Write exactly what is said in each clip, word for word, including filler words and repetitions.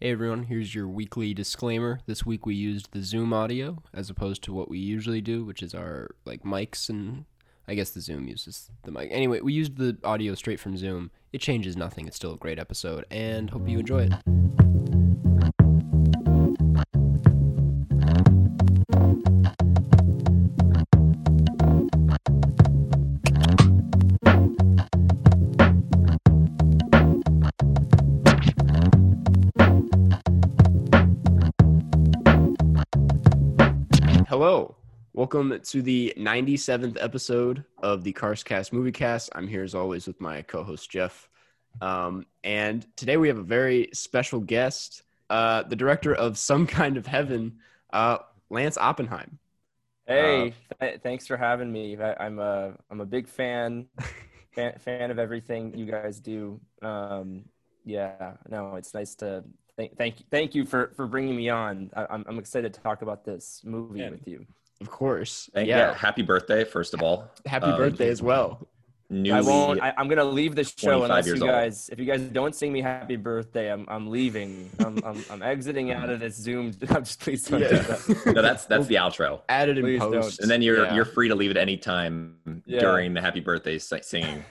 Hey everyone, here's your weekly disclaimer. This week we used the Zoom audio as opposed to what we usually do, which is our like mics, and I guess the Zoom uses the mic. Anyway, we used the audio straight from Zoom. It changes nothing. It's still a great episode, and hope you enjoy it. Welcome to the ninety-seventh episode of the Cars Cast Movie Cast. I'm here as always with my co-host Jeff. Um, and today we have a very special guest, uh, the director of Some Kind of Heaven, uh, Lance Oppenheim. Hey, uh, th- thanks for having me. I, I'm a I'm a big fan, fan, fan of everything you guys do. Um, yeah, no, it's nice to th- thank thank you for, for bringing me on. I, I'm I'm excited to talk about this movie yeah. with you. Of course. And yeah. yeah. Happy birthday, first of all. Happy um, birthday as well. I won't. I, I'm gonna leave the show unless you guys. Old. If you guys don't sing me happy birthday, I'm I'm leaving. I'm I'm, I'm exiting out of this Zoom. Just please don't yeah. do that. No, that's that's the outro. Add it in please post, don't. And then you're yeah. you're free to leave at any time yeah. during the happy birthday singing.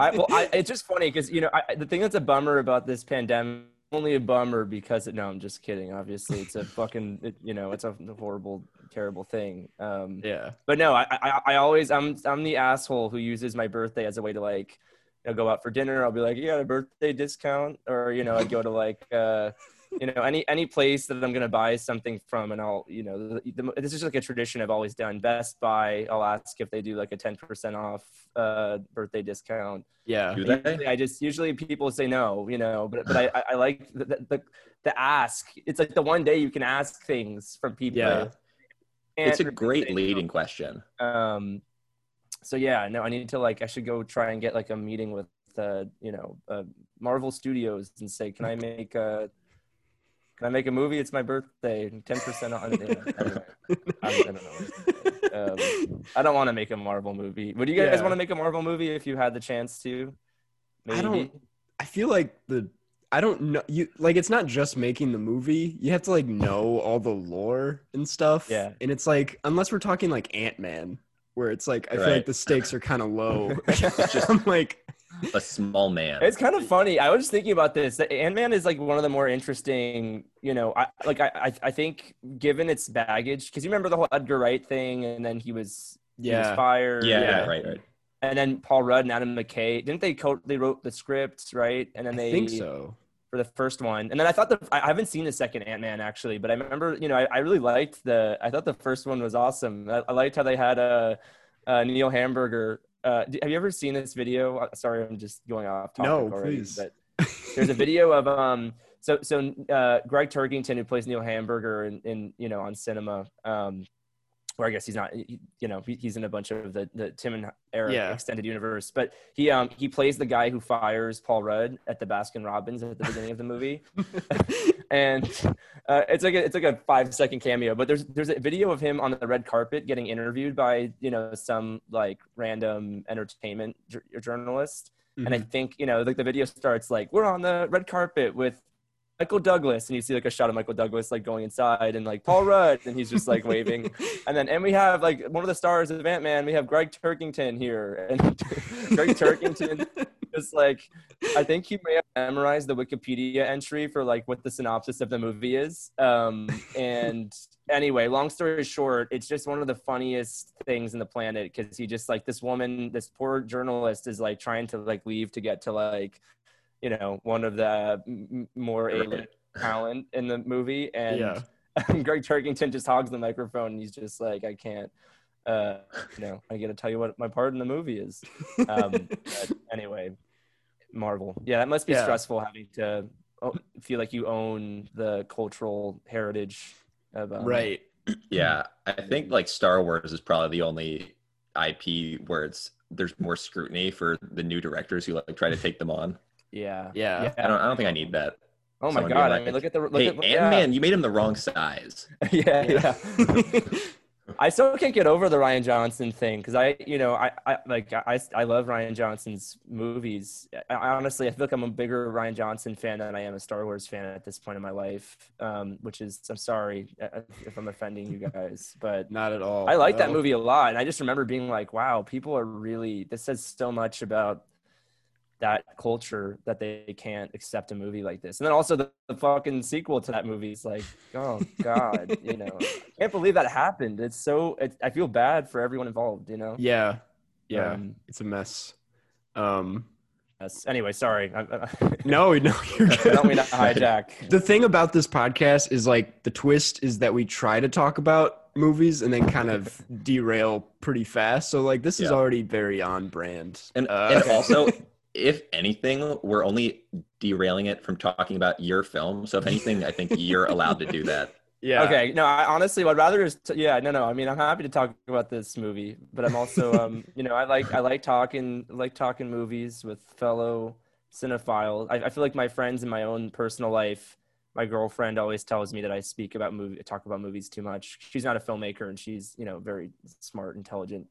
I, well, I, it's just funny because you know I, the thing that's a bummer about this pandemic. Only a bummer because it, no, I'm just kidding. Obviously, it's a fucking it, you know, it's a horrible, terrible thing. Um, yeah. But no, I, I, I always, I'm, I'm the asshole who uses my birthday as a way to like, you know, go out for dinner. I'll be like, you got a birthday discount, or you know, I go to like, uh, you know, any any place that I'm gonna buy something from, and I'll, you know, the, the, this is like a tradition I've always done. Best Buy, I'll ask if they do like a ten percent off uh, birthday discount. Yeah, usually I just usually people say no, you know, but but I, I like the, the the ask. It's like the one day you can ask things from people. Yeah, and it's a great leading question. Um, so yeah, no, I need to like I should go try and get like a meeting with uh, you know uh, Marvel Studios and say, can I make a can I make a movie? It's my birthday, ten percent on it. I don't know. Um, I don't want to make a Marvel movie. Would you guys yeah. want to make a Marvel movie if you had the chance to? Maybe. I don't. I feel like the. I don't know. You like it's not just making the movie. You have to like know all the lore and stuff. Yeah. And it's like unless we're talking like Ant-Man, where it's like I right. feel like the stakes are kind of low. Just, I'm like a small man. It's kind of funny. I was just thinking about this. Ant-Man is like one of the more interesting. You know, I like I I think given its baggage, because you remember the whole Edgar Wright thing, and then he was yeah he was fired. Yeah, yeah, right, right. And then Paul Rudd and Adam McKay didn't they co- they wrote the scripts right? And then they I think so for the first one. And then I thought the I haven't seen the second Ant-Man actually, but I remember you know I, I really liked the I thought the first one was awesome. I, I liked how they had a, a Neil Hamburger. Uh, have you ever seen this video? Sorry, I'm just going off topic no, already. Please. But there's a video of um, so so uh, Greg Turkington, who plays Neil Hamburger in, in you know on cinema, um, or I guess he's not, he, you know, he, he's in a bunch of the, the Tim and Eric yeah. extended universe. But he um he plays the guy who fires Paul Rudd at the Baskin Robbins at the beginning of the movie, and uh, it's like a, it's like a five second cameo. But there's there's a video of him on the red carpet getting interviewed by you know some like random entertainment j- journalist, mm-hmm. and I think you know like the video starts like we're on the red carpet with Michael Douglas, and you see like a shot of Michael Douglas like going inside, and like Paul Rudd, and he's just like waving, and then and we have like one of the stars of Ant-Man, we have Greg Turkington here, and Greg Turkington just like I think he may have memorized the Wikipedia entry for like what the synopsis of the movie is. Um, and anyway, long story short, it's just one of the funniest things in the planet because he just like this woman, this poor journalist, is like trying to like leave to get to like. You know, one of the more A-list talent in the movie, and yeah. Greg Turkington just hogs the microphone, and he's just like, "I can't, uh, you know, I gotta tell you what my part in the movie is." Um, but anyway, Marvel, yeah, that must be yeah. stressful having to feel like you own the cultural heritage of um, right. Yeah, I think like Star Wars is probably the only I P where it's there's more scrutiny for the new directors who like try to take them on. Yeah. yeah, yeah. I don't. I don't think I need that. Oh my Someone god! Like, I mean, look at the. Look hey, at, yeah. Ant-Man, you made him the wrong size. yeah, yeah. yeah. I still can't get over the Rian Johnson thing because I, you know, I, I like I, I love Rian Johnson's movies. I, honestly, I feel like I'm a bigger Rian Johnson fan than I am a Star Wars fan at this point in my life, um, which is I'm sorry if I'm offending you guys, but not at all. I like no. that movie a lot, and I just remember being like, "Wow, people are really this says so much about that culture that they can't accept a movie like this." And then also the, the fucking sequel to that movie is like, oh God, you know, I can't believe that happened. It's so, it, I feel bad for everyone involved, you know? Yeah. Yeah. Um, it's a mess. Um, yes. Anyway, sorry. I, I, no, no. You're good. I don't mean to hijack. The thing about this podcast is like the twist is that we try to talk about movies and then kind of derail pretty fast. So like this yeah. is already very on brand. And, uh, and also... If anything, we're only derailing it from talking about your film. So if anything, I think you're allowed to do that. Yeah. Okay. No, I honestly would rather just, t- yeah, no, no. I mean, I'm happy to talk about this movie, but I'm also, um, you know, I like, I like talking, like talking movies with fellow cinephiles. I, I feel like my friends in my own personal life, my girlfriend always tells me that I speak about movie, talk about movies too much. She's not a filmmaker and she's, you know, very smart, intelligent,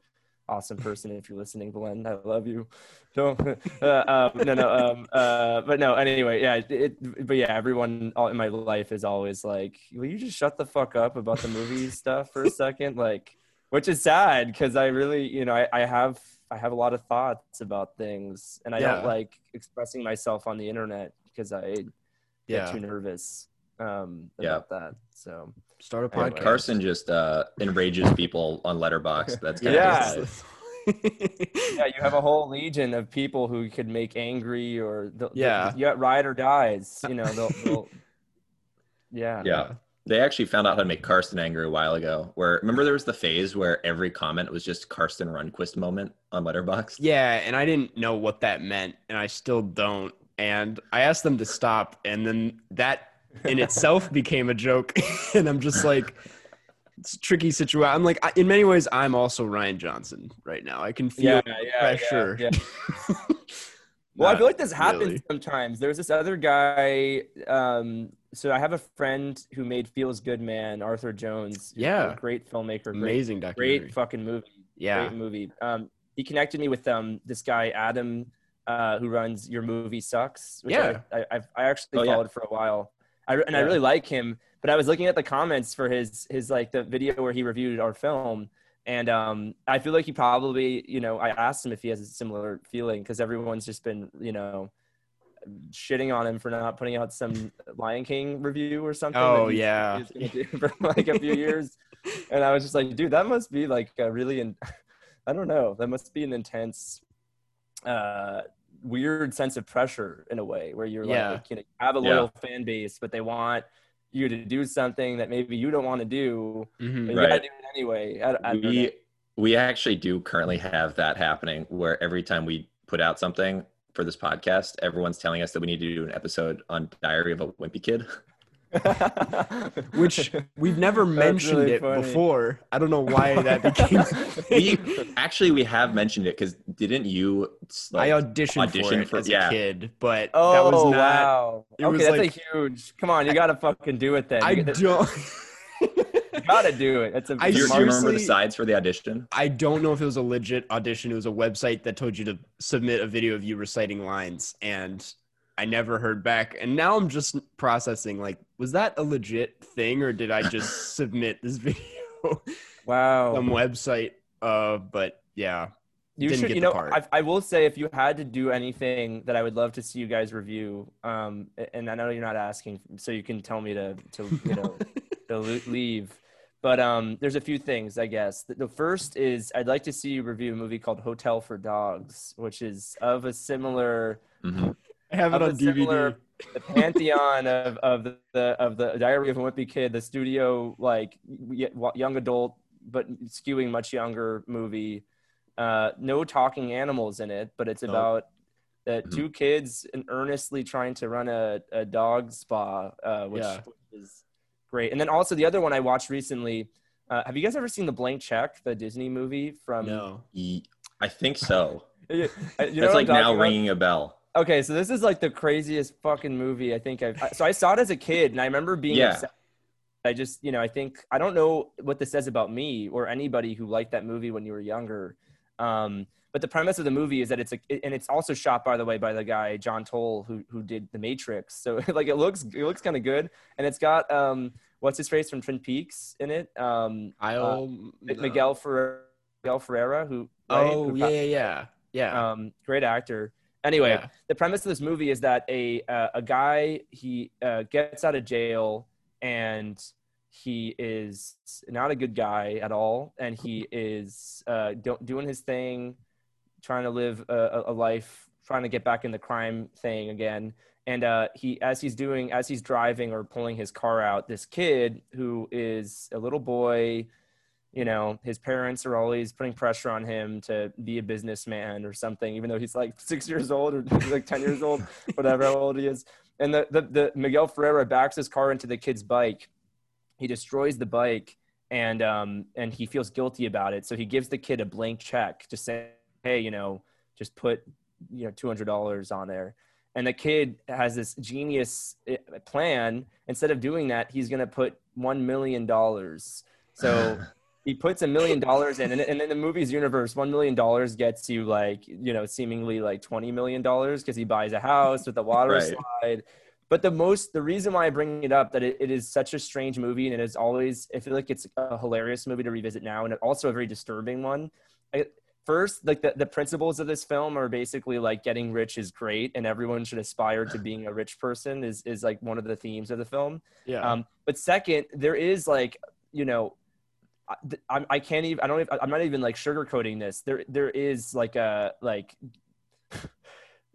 awesome person. If you're listening, Belen, I love you. So, uh, um, no, no, um, uh, but no, anyway, yeah, it, but yeah, everyone all in my life is always like, will you just shut the fuck up about the movie stuff for a second? Like, which is sad because I really, you know, I, I have, I have a lot of thoughts about things and I yeah. don't like expressing myself on the internet because I get yeah. too nervous um, about yeah. that. So start a podcast. Anyway. Carson just uh, enrages people on Letterboxd. That's kind yeah. of yeah. You have a whole legion of people who could make angry or they'll, yeah, yeah, ride or dies. You know, they'll, they'll yeah, yeah. They actually found out how to make Carson angry a while ago. Where remember there was the phase where every comment was just Carson Runquist moment on Letterboxd. Yeah, and I didn't know what that meant, and I still don't. And I asked them to stop, and then that. in itself became a joke and I'm just like it's a tricky situation. I'm like I, in many ways I'm also Rian Johnson right now. I can feel yeah, yeah, pressure yeah, yeah. Well, I feel like this happens really. Sometimes there's this other guy um so I have a friend who made Feels Good Man, Arthur Jones, yeah, a great filmmaker, great, amazing documentary, great fucking movie, yeah, great movie. Um he connected me with um this guy Adam uh who runs Your Movie Sucks, which yeah I, I, I actually oh, followed yeah. for a while. I, and yeah. I really like him, but I was looking at the comments for his, his like the video where he reviewed our film. And um, I feel like he probably, you know, I asked him if he has a similar feeling because everyone's just been, you know, shitting on him for not putting out some Lion King review or something. Oh he's, yeah. He's gonna do for like a few years. And I was just like, dude, that must be like a really, in- I don't know. That must be an intense, uh, weird sense of pressure in a way where you're yeah. like, you know, you have a loyal yeah. fan base, but they want you to do something that maybe you don't want to do. Mm-hmm, but you right. gotta do it anyway. I, I we, don't we actually do currently have that happening where every time we put out something for this podcast, everyone's telling us that we need to do an episode on Diary of a Wimpy Kid. Which we've never mentioned really it funny. Before. I don't know why that became. we, actually, we have mentioned it because didn't you? Like, I auditioned, auditioned for it for, as yeah. a kid, but oh, that was not. Wow. It okay, was that's like, a huge. Come on, you gotta fucking do it then. I you don't. You gotta do it. That's a. I do you remember the sides for the audition? I don't know if it was a legit audition. It was a website that told you to submit a video of you reciting lines and. I never heard back. And now I'm just processing, like, was that a legit thing or did I just submit this video? Wow. Some website. Uh, but yeah, you didn't should, get you the know, part. I, I will say if you had to do anything that I would love to see you guys review, um, and I know you're not asking, so you can tell me to, to you know, to leave. But um, there's a few things, I guess. The, the first is I'd like to see you review a movie called Hotel for Dogs, which is of a similar... Mm-hmm. I have it on D V D. Similar, the pantheon of, of the, the of the Diary of a Wimpy Kid, the studio like young adult but skewing much younger movie. Uh, no talking animals in it, but it's about oh. uh, two kids and earnestly trying to run a, a dog spa, uh, which, yeah. which is great. And then also the other one I watched recently. Uh, have you guys ever seen The Blank Check, the Disney movie from? No, I think so. you know That's like now about? Ringing a bell. Okay, so this is like the craziest fucking movie I think I've... So I saw it as a kid, and I remember being yeah. upset I just, you know, I think, I don't know what this says about me or anybody who liked that movie when you were younger. Um, but the premise of the movie is that it's, a, and it's also shot, by the way, by the guy, John Toll, who who did The Matrix. So like, it looks, it looks kind of good. And it's got, um, what's his face from Twin Peaks in it? Um, I'll, uh, no. Miguel Ferreira, Miguel Ferreira, who, right? Oh, who yeah, got, yeah, yeah. Um, great actor. Anyway, yeah. The premise of this movie is that a, uh, a guy, he uh, gets out of jail, and he is not a good guy at all, and he is uh, do- doing his thing, trying to live a, a life, trying to get back in the crime thing again. And uh, he, as he's doing, as he's driving or pulling his car out, this kid who is a little boy, you know, his parents are always putting pressure on him to be a businessman or something, even though he's like six years old or like ten years old, whatever how old he is. And the, the, the Miguel Ferreira backs his car into the kid's bike. He destroys the bike, and um, and he feels guilty about it. So he gives the kid a blank check to say, hey, you know, just put, you know, two hundred dollars on there. And the kid has this genius plan. Instead of doing that, he's going to put one million dollars. So he puts a million dollars in, and, and in the movie's universe, one million dollars gets you like, you know, seemingly like twenty million dollars, because he buys a house with a water right. slide. But the most, the reason why I bring it up, that it, it is such a strange movie, and it is always, I feel like it's a hilarious movie to revisit now, and also a very disturbing one. I, first, like the, the principles of this film are basically like getting rich is great, and everyone should aspire to being a rich person is, is like one of the themes of the film. Yeah. Um, but second, there is like, you know, I, I can't even, I don't even, I'm not even like sugarcoating this. There, there is like a, like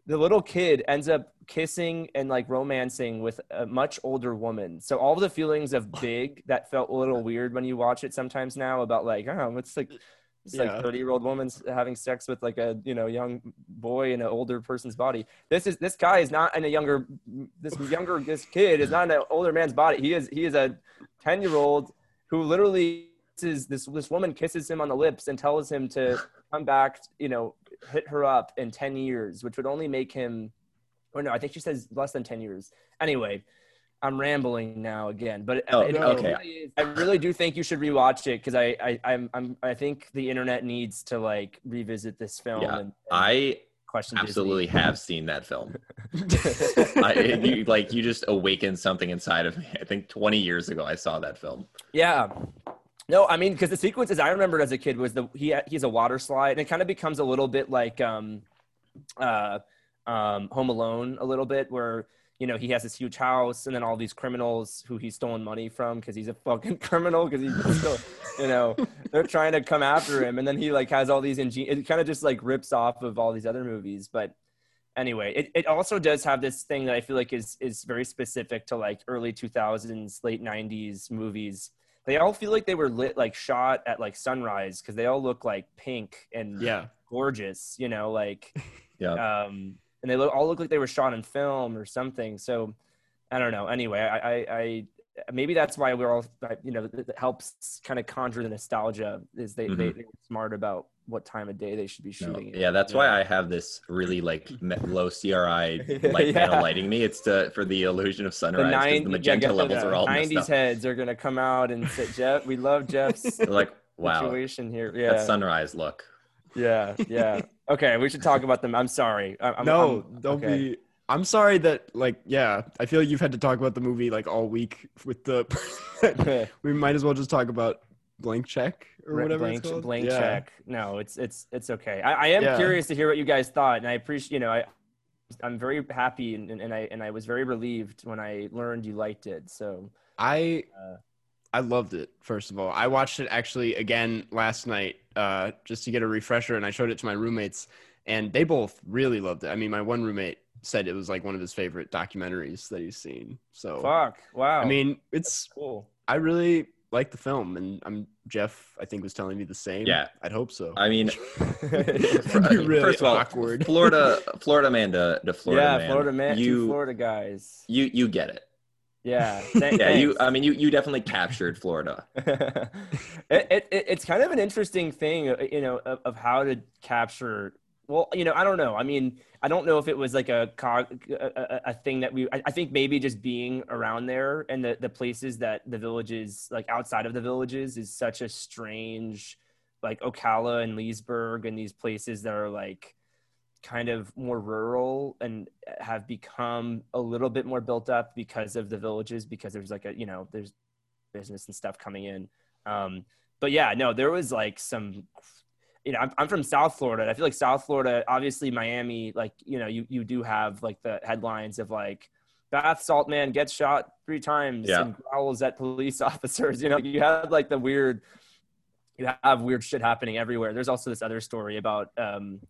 the little kid ends up kissing and like romancing with a much older woman. So all the feelings of big that felt a little weird when you watch it sometimes now about like, oh, what's like, it's yeah. like thirty year old woman having sex with like a, you know, young boy in an older person's body. This is, this guy is not in a younger, this younger, this kid is not in an older man's body. He is, he is a ten year old who literally is this, this woman kisses him on the lips and tells him to come back, you know, hit her up in ten years, which would only make him, or no, I think she says less than ten years. Anyway, I'm rambling now again, but oh, it, no, it okay. really is, I really do think you should rewatch it, because I, I, I'm, I'm, I think the internet needs to like revisit this film. Yeah, and, and I question absolutely Disney. Have seen that film. I, you, like you just awakened something inside of me. I think twenty years ago I saw that film. Yeah. No, I mean, because the sequences I remembered as a kid was the he he's a water slide, and it kind of becomes a little bit like um, uh, um, Home Alone a little bit, where you know he has this huge house, and then all these criminals who he's stolen money from, because he's a fucking criminal, because he's still, you know, they're trying to come after him, and then he like has all these ingen- it kind of just like rips off of all these other movies, but. Anyway, it, it also does have this thing that I feel like is is very specific to like early two thousands, late nineties movies. They all feel like they were lit, like shot at like sunrise, because they all look like pink and yeah. gorgeous, you know, like, yeah. um, and they look, all look like they were shot in film or something. So I don't know. Anyway, I, I, I maybe that's why we're all, you know, it helps kind of conjure the nostalgia, is they, mm-hmm. they, they're smart about what time of day they should be shooting. No. Yeah, that's yeah. why I have this really like low C R I light yeah. panel lighting me. It's to, for the illusion of sunrise. The, nine, the magenta yeah, levels the, are all nineties messed up. Heads are gonna come out and say, Jeff, we love Jeff's like wow situation here. Yeah, that sunrise look. Yeah, yeah. Okay, we should talk about them. I'm sorry. I'm, no, I'm, don't okay. be. I'm sorry that like yeah. I feel like you've had to talk about the movie like all week with the. We might as well just talk about Blank Check or whatever blank, it's called. Blank yeah. Check. No, it's it's it's okay. I, I am yeah. curious to hear what you guys thought, and I appreciate, you know, I I'm very happy and, and I and I was very relieved when I learned you liked it. So I uh, I loved it. First of all, I watched it actually again last night uh, just to get a refresher, and I showed it to my roommates, and they both really loved it. I mean, my one roommate said it was like one of his favorite documentaries that he's seen. So fuck wow. I mean, it's That's cool. I really. Like the film, and I'm Jeff I think was telling me the same. Yeah, I'd hope so. I mean, really first of all, awkward. Florida Florida man to, to Florida yeah, man. Florida man you, to Florida guys. You you get it. Yeah. Thanks. Yeah, you I mean you you definitely captured Florida. it, it, it it's kind of an interesting thing, you know, of, of how to capture Well, you know, I don't know. I mean, I don't know if it was like a cog, a, a thing that we, I, I think maybe just being around there and the, the places that the Villages, like outside of the Villages, is such a strange, like Ocala and Leesburg and these places that are like kind of more rural and have become a little bit more built up because of the Villages, because there's like a, you know, there's business and stuff coming in. Um, but yeah, no, there was like some, you know, I'm, I'm from South Florida, and I feel like South Florida, obviously Miami, like, you know, you, you do have like the headlines of like bath salt man gets shot three times yeah. and growls at police officers. You know, you have like the weird, you have weird shit happening everywhere. There's also this other story about um,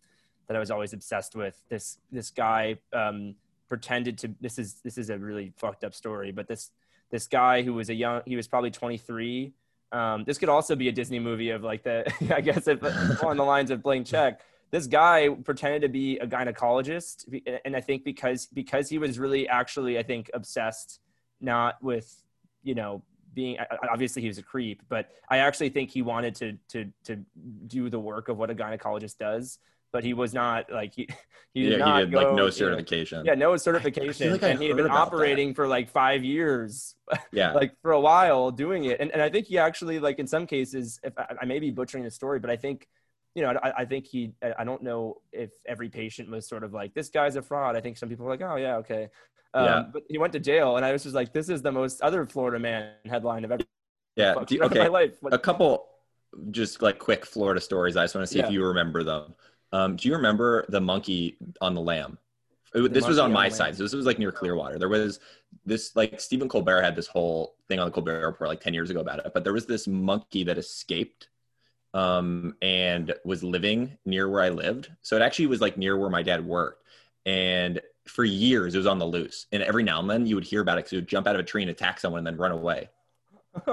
that I was always obsessed with. This, this guy um, pretended to, this is, this is a really fucked up story, but this, this guy who was a young, he was probably twenty-three. Um, this could also be a Disney movie of like the, I guess, if, on the lines of Blank Check. This guy pretended to be a gynecologist, and I think because because he was really actually, I think, obsessed not with, you know, being, obviously he was a creep, but I actually think he wanted to to to do the work of what a gynecologist does, but he was not like he he did yeah, not he did, go, like no certification. You know, yeah, no certification, like and he had been operating that. for like five years. Yeah, like for a while doing it, and and I think he actually like in some cases, if I, I may be butchering the story, but I think, you know, I, I think he, I don't know if every patient was sort of like, this guy's a fraud. I think some people were like, oh yeah, okay, um, yeah. But he went to jail, and I was just like, this is the most other Florida man headline of ever. Yeah, you, okay. My life. What, a couple, just like quick Florida stories. I just want to see yeah. if you remember them. Um, do you remember the monkey on the lamb? It, this was on my side. So this was like near Clearwater. There was this, like Stephen Colbert had this whole thing on the Colbert Report like ten years ago about it, but there was this monkey that escaped um, and was living near where I lived. So it actually was like near where my dad worked. And for years it was on the loose. And every now and then you would hear about it because it would jump out of a tree and attack someone and then run away. So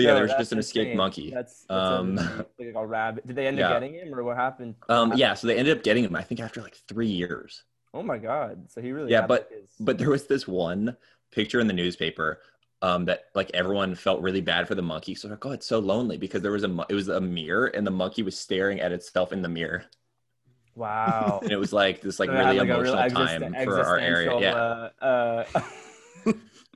yeah, no, there was just an escaped insane. monkey. That's, that's um, a, like a rabbit. Did they end yeah. up getting him, or what happened? Um, yeah, so they ended up getting him. I think after like three years. Oh my God! So he really yeah, but his... but there was this one picture in the newspaper um, that like everyone felt really bad for the monkey. So like, oh, it's so lonely because there was a it was a mirror and the monkey was staring at itself in the mirror. Wow! And it was like this like so really like emotional real time exist- for our area. Yeah. Uh, uh...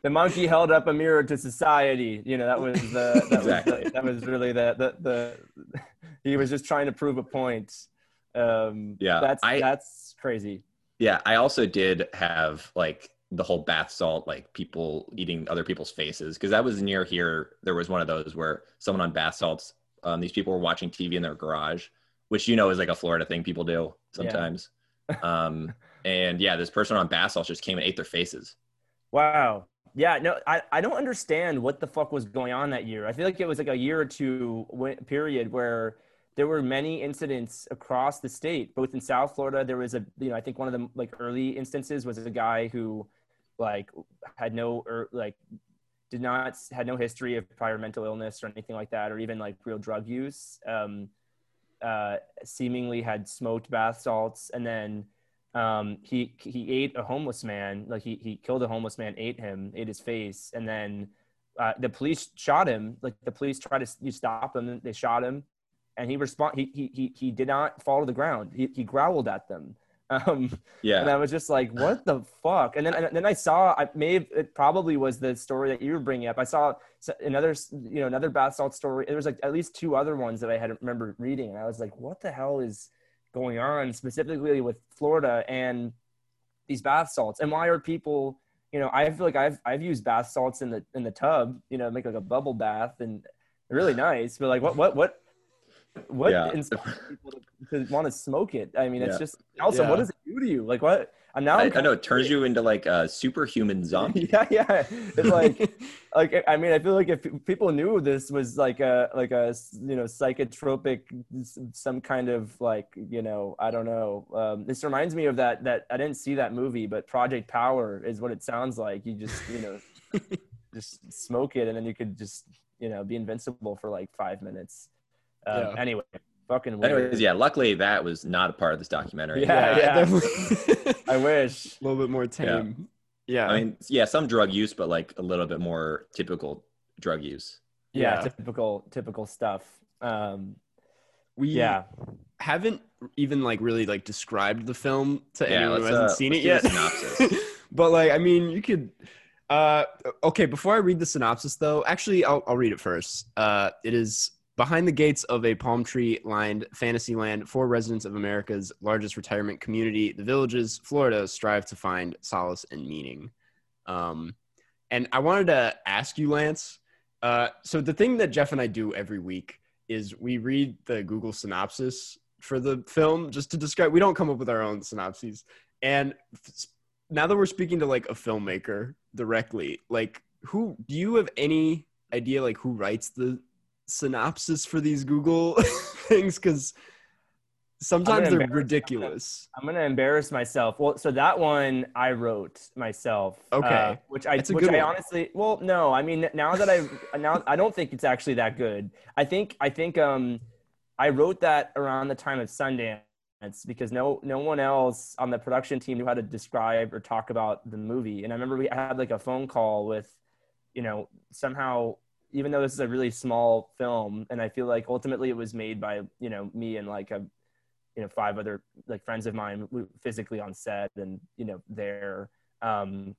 The monkey held up a mirror to society. You know, that was the that, exactly. was, the, that was really the, the the he was just trying to prove a point. Um, yeah, that's I, that's crazy. Yeah, I also did have like the whole bath salt, like people eating other people's faces, because that was near here. There was one of those where someone on bath salts. Um, these people were watching T V in their garage, which you know is like a Florida thing people do sometimes. Yeah. um, and yeah, this person on bath salts just came and ate their faces. Wow. Yeah, no, I, I don't understand what the fuck was going on that year. I feel like it was like a year or two period where there were many incidents across the state, both in South Florida. There was a, you know, I think one of the like early instances was a guy who like had no, or like did not, had no history of prior mental illness or anything like that, or even like real drug use, um, uh, seemingly had smoked bath salts. And then um he he ate a homeless man, like he he killed a homeless man, ate him, ate his face, and then uh the police shot him. Like the police tried to you stop him, they shot him, and he respond he he he he did not fall to the ground. He he growled at them. Um yeah, and I was just like, what the fuck? And then and then I saw I may have, it probably was the story that you were bringing up. I saw another you know another bath salt story. There was like at least two other ones that I had remember reading, and I was like, what the hell is going on specifically with Florida and these bath salts? And why are people, you know, I feel like I've, I've used bath salts in the, in the tub, you know, make like a bubble bath and really nice, but like what, what, what, what yeah. inspires people to, to want to smoke it? I mean, it's yeah. just also, yeah. what does it do to you? Like what? I'm now, I, I know it turns you into like a superhuman zombie. yeah. Yeah. It's like, like, I mean, I feel like if people knew this was like a, like a, you know, psychotropic, some kind of like, you know, I don't know. Um, this reminds me of that, that I didn't see that movie, but Project Power is what it sounds like. You just, you know, just smoke it. And then you could just, you know, be invincible for like five minutes. Um, yeah. Anyway. Fucking weird. Anyways, yeah, luckily that was not a part of this documentary. Yeah, yeah. yeah. I wish. A little bit more tame. Yeah. yeah. I mean, yeah, some drug use, but like a little bit more typical drug use. Yeah, yeah. typical typical stuff. Um, We yeah. haven't even like really like described the film to yeah, anyone who hasn't uh, seen it yet. But like, I mean, you could. Uh, okay, before I read the synopsis, though, actually, I'll, I'll read it first. Uh, it is behind the gates of a palm tree-lined fantasy land. Four residents of America's largest retirement community, the Villages, Florida, strive to find solace and meaning. Um, and I wanted to ask you, Lance. Uh, so the thing that Jeff and I do every week is we read the Google synopsis for the film just to describe. We don't come up with our own synopses, and. Now that we're speaking to like a filmmaker directly, like who do you have any idea like who writes the synopsis for these Google things? Because sometimes they're ridiculous. I'm gonna, I'm gonna embarrass myself. Well, so that one I wrote myself. Okay, uh, which I which I honestly well no I mean now that I now I don't think it's actually that good. I think I think um I wrote that around the time of Sundance. It's because no no one else on the production team knew how to describe or talk about the movie. And I remember we had like a phone call with, you know, somehow, even though this is a really small film, and I feel like ultimately it was made by, you know, me and like a, you know, five other like friends of mine physically on set and, you know, there. Um,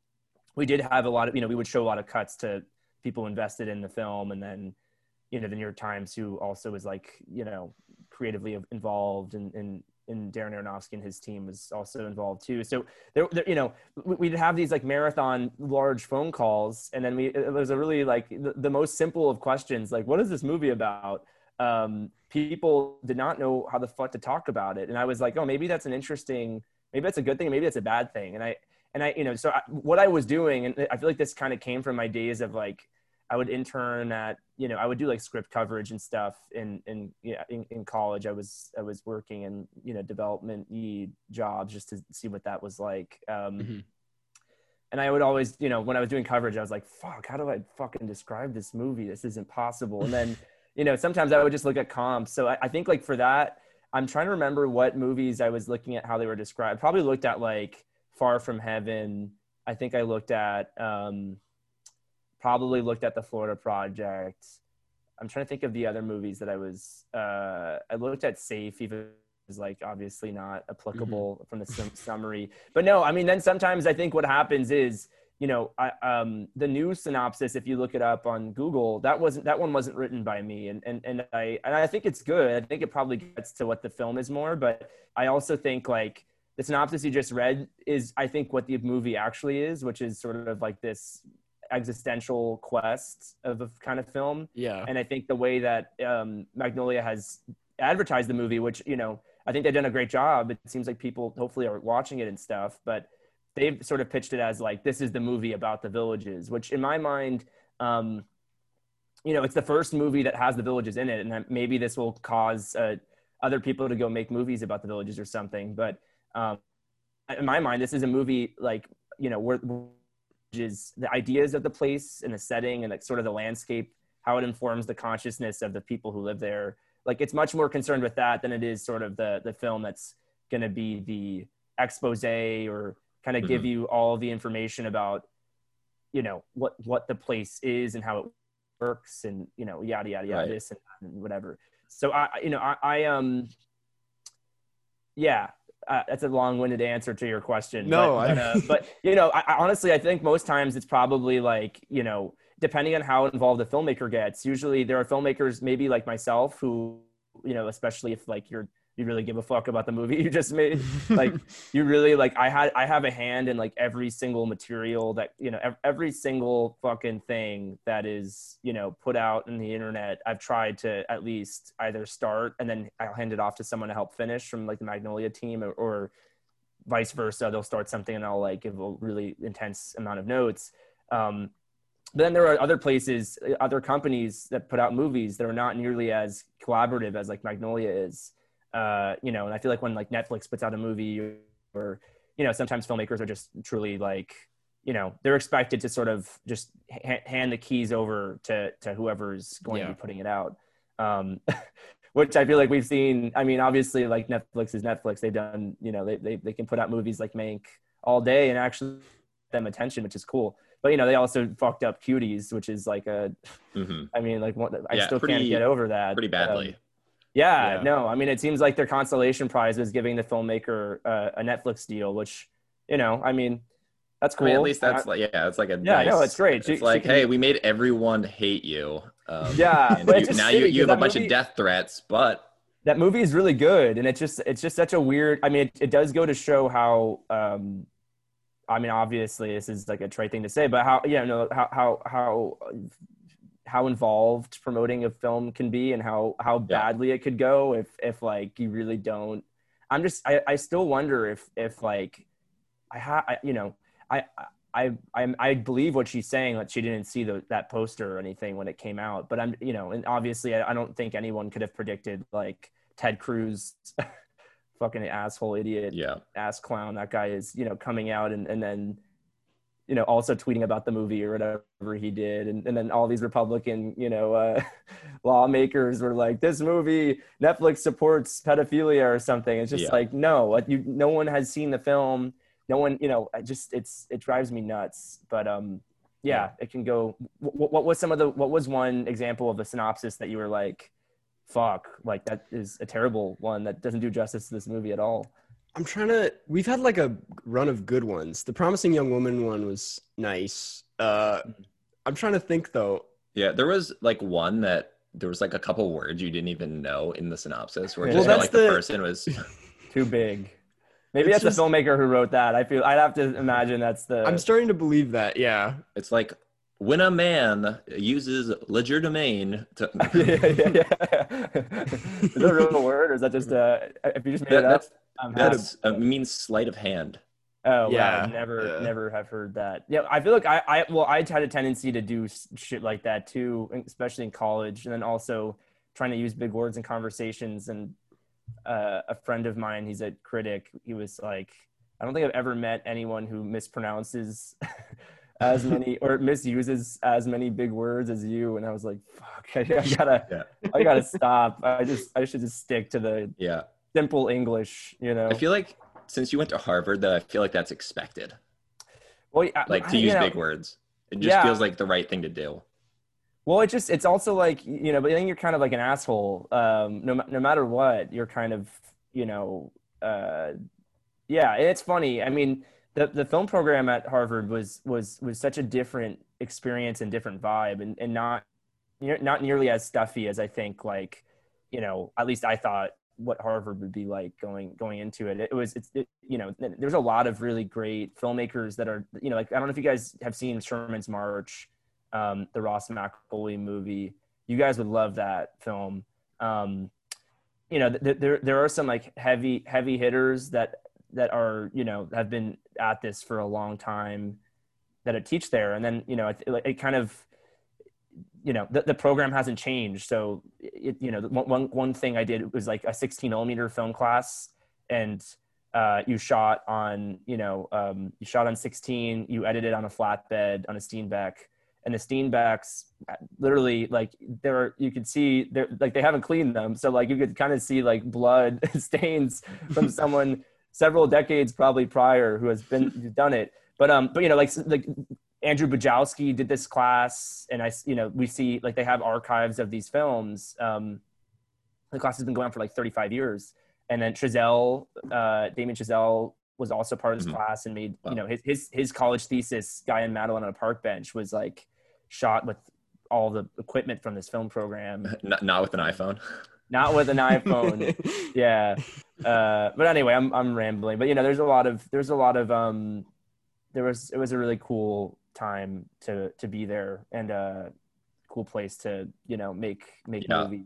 we did have a lot of, you know, we would show a lot of cuts to people invested in the film, and then, you know, the New York Times, who also was like, you know, creatively involved and, and, and Darren Aronofsky and his team was also involved too. So there, there, you know, we'd have these like marathon large phone calls. And then we, it was a really like the, the most simple of questions. Like, what is this movie about? Um, people did not know how the fuck to talk about it. And I was like, oh, maybe that's an interesting, maybe that's a good thing. Maybe that's a bad thing. And I, and I, you know, so I, what I was doing, and I feel like this kind of came from my days of like, I would intern at, you know, I would do like script coverage and stuff in, in, yeah, in, in college. I was, I was working in, you know, development-y jobs just to see what that was like. Um, mm-hmm. And I would always, you know, when I was doing coverage, I was like, fuck, how do I fucking describe this movie? This isn't possible. And then, you know, sometimes I would just look at comps. So I, I think like for that, I'm trying to remember what movies I was looking at, how they were described. Probably looked at like Far From Heaven. I think I looked at, um, probably looked at the Florida Project. I'm trying to think of the other movies that I was, uh, I looked at Safe, even was like obviously not applicable mm-hmm. from the sum- summary, but no, I mean, then sometimes I think what happens is, you know, I, um, the new synopsis, if you look it up on Google, that wasn't, that one wasn't written by me. And, and, and I, and I think it's good. I think it probably gets to what the film is more, but I also think like, the synopsis you just read is, I think, what the movie actually is, which is sort of like this existential quest of a kind of film. Yeah. And I think the way that um, Magnolia has advertised the movie, which, you know, I think they've done a great job. It seems like people hopefully are watching it and stuff, but they've sort of pitched it as like, this is the movie about the Villages, which in my mind, um, you know, it's the first movie that has the Villages in it. And maybe this will cause uh, other people to go make movies about the Villages or something. But um, in my mind, this is a movie like, you know, we're, we're is the ideas of the place and the setting and like sort of the landscape, how it informs the consciousness of the people who live there. Like it's much more concerned with that than it is sort of the the film that's going to be the expose or kind of mm-hmm. give you all the information about, you know, what what the place is and how it works and, you know, yada yada yada right. this and, and whatever. So I you know I, I um yeah Uh, that's a long-winded answer to your question. No, but, but, uh, but you know, I, I honestly, I think most times it's probably like, you know, depending on how involved the filmmaker gets, usually there are filmmakers maybe like myself who, you know, especially if like you're, you really give a fuck about the movie you just made, like you really like, I had, I have a hand in like every single material that, you know, ev- every single fucking thing that is, you know, put out in the internet. I've tried to at least either start and then I'll hand it off to someone to help finish from like the Magnolia team or, or vice versa. They'll start something and I'll like give a really intense amount of notes. Um, but then there are other places, other companies that put out movies that are not nearly as collaborative as like Magnolia is. Uh, you know, and I feel like when like Netflix puts out a movie or, you know, sometimes filmmakers are just truly like, you know, they're expected to sort of just ha- hand the keys over to, to whoever's going yeah. to be putting it out. Um, which I feel like we've seen, I mean, obviously like Netflix is Netflix. They've done, you know, they, they, they can put out movies like Mank all day and actually get them attention, which is cool. But, you know, they also fucked up Cuties, which is like a, mm-hmm. I mean, like, one, I yeah, still pretty, can't get over that. Pretty badly. Um, Yeah, yeah, no, I mean, it seems like their consolation prize was giving the filmmaker uh, a Netflix deal, which, you know, I mean, that's cool. I mean, at least that's I, like, yeah, it's like a yeah, nice, no, it's great. It's she, like, she can, hey, we made everyone hate you. Um, yeah, but you, now you, you have a bunch movie, of death threats, but that movie is really good, and it's just it's just such a weird. I mean, it, it does go to show how. Um, I mean, obviously, this is like a trite thing to say, but how you know how how how. how involved promoting a film can be and how, how badly yeah. it could go if, if like you really don't, I'm just, I, I still wonder if, if like, I, ha, I you know, I, I, I, I believe what she's saying, like she didn't see the, that poster or anything when it came out, but I'm, you know, and obviously I, I don't think anyone could have predicted like Ted Cruz, fucking asshole idiot, yeah. ass clown. That guy is, you know, coming out and, and then, you know, also tweeting about the movie or whatever he did. And, and then all these Republican, you know, uh, lawmakers were like, this movie, Netflix supports pedophilia or something. It's just yeah. like, no, you, no one has seen the film. No one, you know, I just, it's, it drives me nuts. But um, yeah, yeah, it can go. What, what was some of the, what was one example of a synopsis that you were like, fuck, like that is a terrible one that doesn't do justice to this movie at all? I'm trying to, we've had like a run of good ones. The Promising Young Woman one was nice. Uh, I'm trying to think though. Yeah, there was like one that there was like a couple words you didn't even know in the synopsis where it just well, felt like the, the person was too big. Maybe it's that's just, the filmmaker who wrote that. I feel I'd have to imagine that's the. I'm starting to believe that. Yeah. It's like when a man uses legerdemain to. yeah, yeah, yeah. Is that a real word or is that just a, uh, if you just made that, it up? Um, that's it means sleight of hand. Oh yeah, wow. never, yeah. never have heard that. Yeah, I feel like I, I, well, I had a tendency to do shit like that too, especially in college, and then also trying to use big words in conversations. And uh, a friend of mine, he's a critic. He was like, I don't think I've ever met anyone who mispronounces as many or misuses as many big words as you. And I was like, fuck, I, I gotta, yeah. I gotta stop. I just, I should just stick to the yeah. simple English, you know. I feel like since you went to Harvard, though, I feel like that's expected. Well, I, like to I, use know, big words, it just yeah. feels like the right thing to do. Well, it just it's also like you know, but then you're kind of like an asshole. Um, no, no matter what, you're kind of you know, uh, yeah. And it's funny. I mean, the the film program at Harvard was was was such a different experience and different vibe, and and not not nearly as stuffy as I think. Like, you know, at least I thought. What Harvard would be like going going into it. It was, it's, it, you know, there's a lot of really great filmmakers that are, you know, like, I don't know if you guys have seen Sherman's March, um, the Ross McElwee movie. You guys would love that film. Um, you know, th- th- there there are some like heavy, heavy hitters that, that are, you know, have been at this for a long time that I teach there. And then, you know, it, it kind of, you know, the, the program hasn't changed. So, it, you know, one one thing I did was like a sixteen millimeter film class, and uh, you shot on, you know, um, you shot on sixteen, you edited on a flatbed on a Steenbeck, and the Steenbecks literally like there are, you could see they're like, they haven't cleaned them. So like you could kind of see like blood stains from someone several decades probably prior who has been who's done it. But, um, but you know, like, like, Andrew Bajowski did this class, and I, you know, we see like they have archives of these films. Um, the class has been going on for like thirty-five years, and then Chazelle, uh, Damien Chazelle, was also part of this mm-hmm. class and made, wow. you know, his his his college thesis, Guy and Madeline on a Park Bench, was like shot with all the equipment from this film program. Not, not with an iPhone. Not with an iPhone. yeah, uh, but anyway, I'm I'm rambling. But you know, there's a lot of there's a lot of um, there was it was a really cool. time to to be there, and a cool place to you know make make yeah. movies.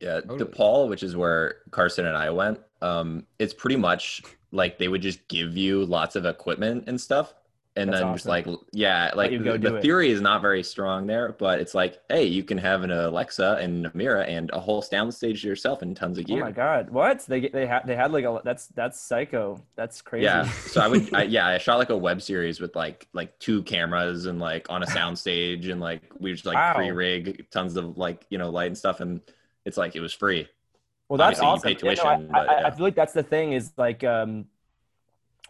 Yeah, totally. DePaul, which is where Carson and I went, um, it's pretty much like they would just give you lots of equipment and stuff, and That's then awesome. Just like yeah, like the, the theory is not very strong there, but it's like hey, you can have an Alexa and a mirror and a whole soundstage to yourself and tons of gear. Oh my god, what they they had they had like a that's that's psycho. That's crazy. Yeah, so I would I, yeah I shot like a web series with like like two cameras and like on a soundstage and like we just like wow. pre-rig tons of like you know light and stuff, and it's like it was free. Well, that's Obviously, awesome. You pay tuition, yeah, no, I, but, I, yeah. I feel like that's the thing is like um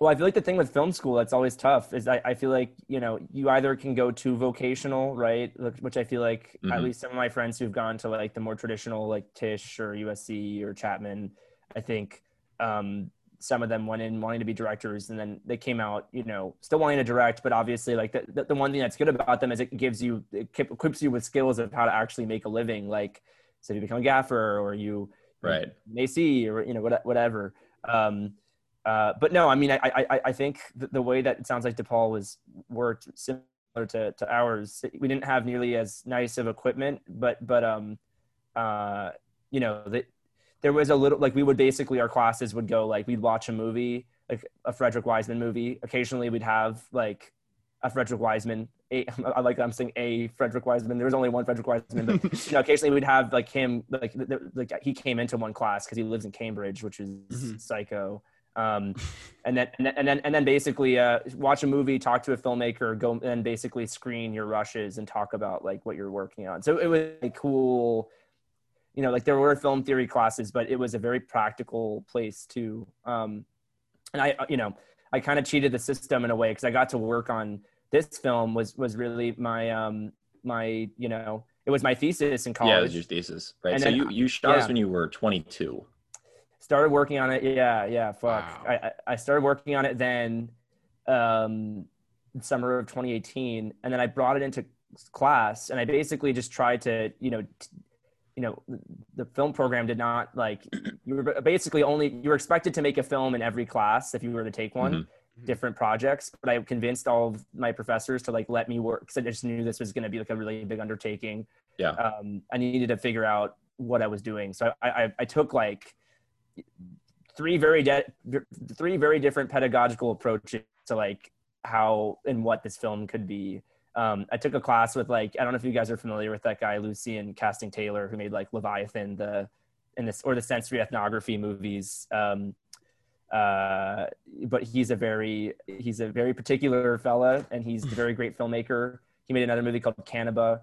Well, I feel like the thing with film school that's always tough is I, I feel like, you know, you either can go to vocational, right? Which I feel like mm-hmm. at least some of my friends who've gone to like the more traditional like Tisch or U S C or Chapman, I think um, some of them went in wanting to be directors and then they came out, you know, still wanting to direct. But obviously like the, the one thing that's good about them is it gives you, it equips you with skills of how to actually make a living. Like, so you become a gaffer or you, right. A C or, you know, whatever. Um, Uh, but no, I mean, I I, I think the, the way that it sounds like DePaul was worked similar to, to ours. We didn't have nearly as nice of equipment, but but um, uh, you know, that there was a little like we would basically our classes would go like we'd watch a movie like a Frederick Wiseman movie. Occasionally, we'd have like a Frederick Wiseman. A, I like I'm saying a Frederick Wiseman. There was only one Frederick Wiseman, but you know, occasionally we'd have like him like like he came into one class because he lives in Cambridge, which is mm-hmm. psycho. Um, and then, and then, and then basically, uh, watch a movie, talk to a filmmaker, go and basically screen your rushes and talk about like what you're working on. So it was a cool, you know, like there were film theory classes, but it was a very practical place too. Um, and I, you know, I kind of cheated the system in a way, cause I got to work on this film was, was really my, um, my, you know, it was my thesis in college. Yeah, it was your thesis, right? And so then, you, you shot yeah. us when you were twenty-two. Started working on it. Yeah. Yeah. Fuck. Wow. I, I started working on it then, um, summer of twenty eighteen. And then I brought it into class and I basically just tried to, you know, t- you know, the film program did not like, you were basically only, you were expected to make a film in every class if you were to take one, mm-hmm. different projects. But I convinced all of my professors to like, let me work. Cause I just knew this was going to be like a really big undertaking. Yeah. Um, I needed to figure out what I was doing. So I, I, I took like, three very de- three very different pedagogical approaches to like how and what this film could be. Um, I took a class with like, I don't know if you guys are familiar with that guy, Lucien Casting Taylor, who made like Leviathan, the, and this, or the sensory ethnography movies. Um, uh, but he's a very, he's a very particular fella and he's a very great filmmaker. He made another movie called Cannibal.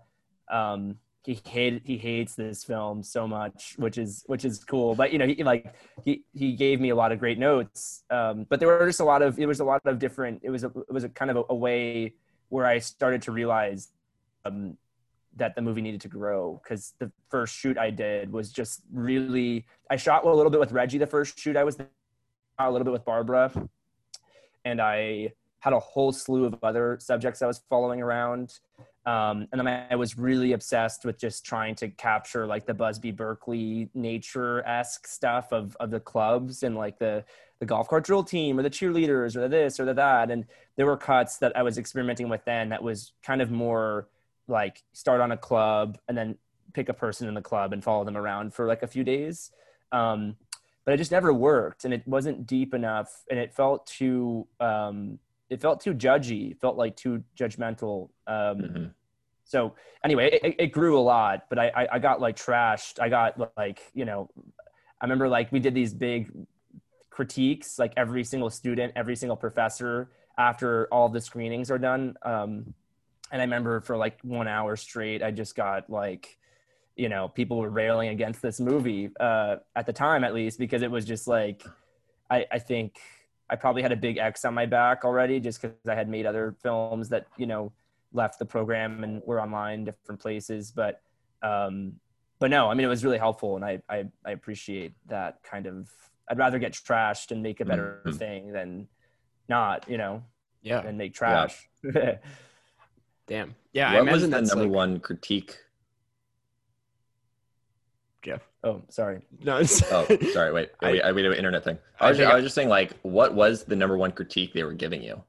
Um, He hated, he hates this film so much, which is which is cool. But you know, he like he he gave me a lot of great notes. Um, but there were just a lot of it was a lot of different. It was a, it was a kind of a, a way where I started to realize um, that the movie needed to grow because the first shoot I did was just really. I shot a little bit with Reggie the first shoot I was there, a little bit with Barbara, and I had a whole slew of other subjects I was following around. Um, and then I was really obsessed with just trying to capture like the Busby Berkeley nature-esque stuff of, of the clubs and like the, the golf cart drill team or the cheerleaders or the this or the that. And there were cuts that I was experimenting with then that was kind of more like start on a club and then pick a person in the club and follow them around for like a few days. Um, but it just never worked and it wasn't deep enough and it felt too, um, it felt too judgy. It felt like too judgmental. Um, mm-hmm. So anyway, it, it grew a lot, but I, I got like trashed. I got like, you know, I remember like we did these big critiques, like every single student, every single professor after all the screenings are done. Um, and I remember for like one hour straight, I just got like, you know, people were railing against this movie uh, at the time, at least, because it was just like, I, I think, I probably had a big X on my back already just because I had made other films that, you know, left the program and were online different places. But, um, but no, I mean, it was really helpful. And I, I, I appreciate that kind of, I'd rather get trashed and make a better mm-hmm. thing than not, you know, yeah. and make trash. Yeah. Damn. Yeah. What I wasn't the number like... one critique? Jeff. Oh, sorry. No. It's... Oh, sorry. Wait. I, I, I made an internet thing. I was, I, I was just saying, like, what was the number one critique they were giving you?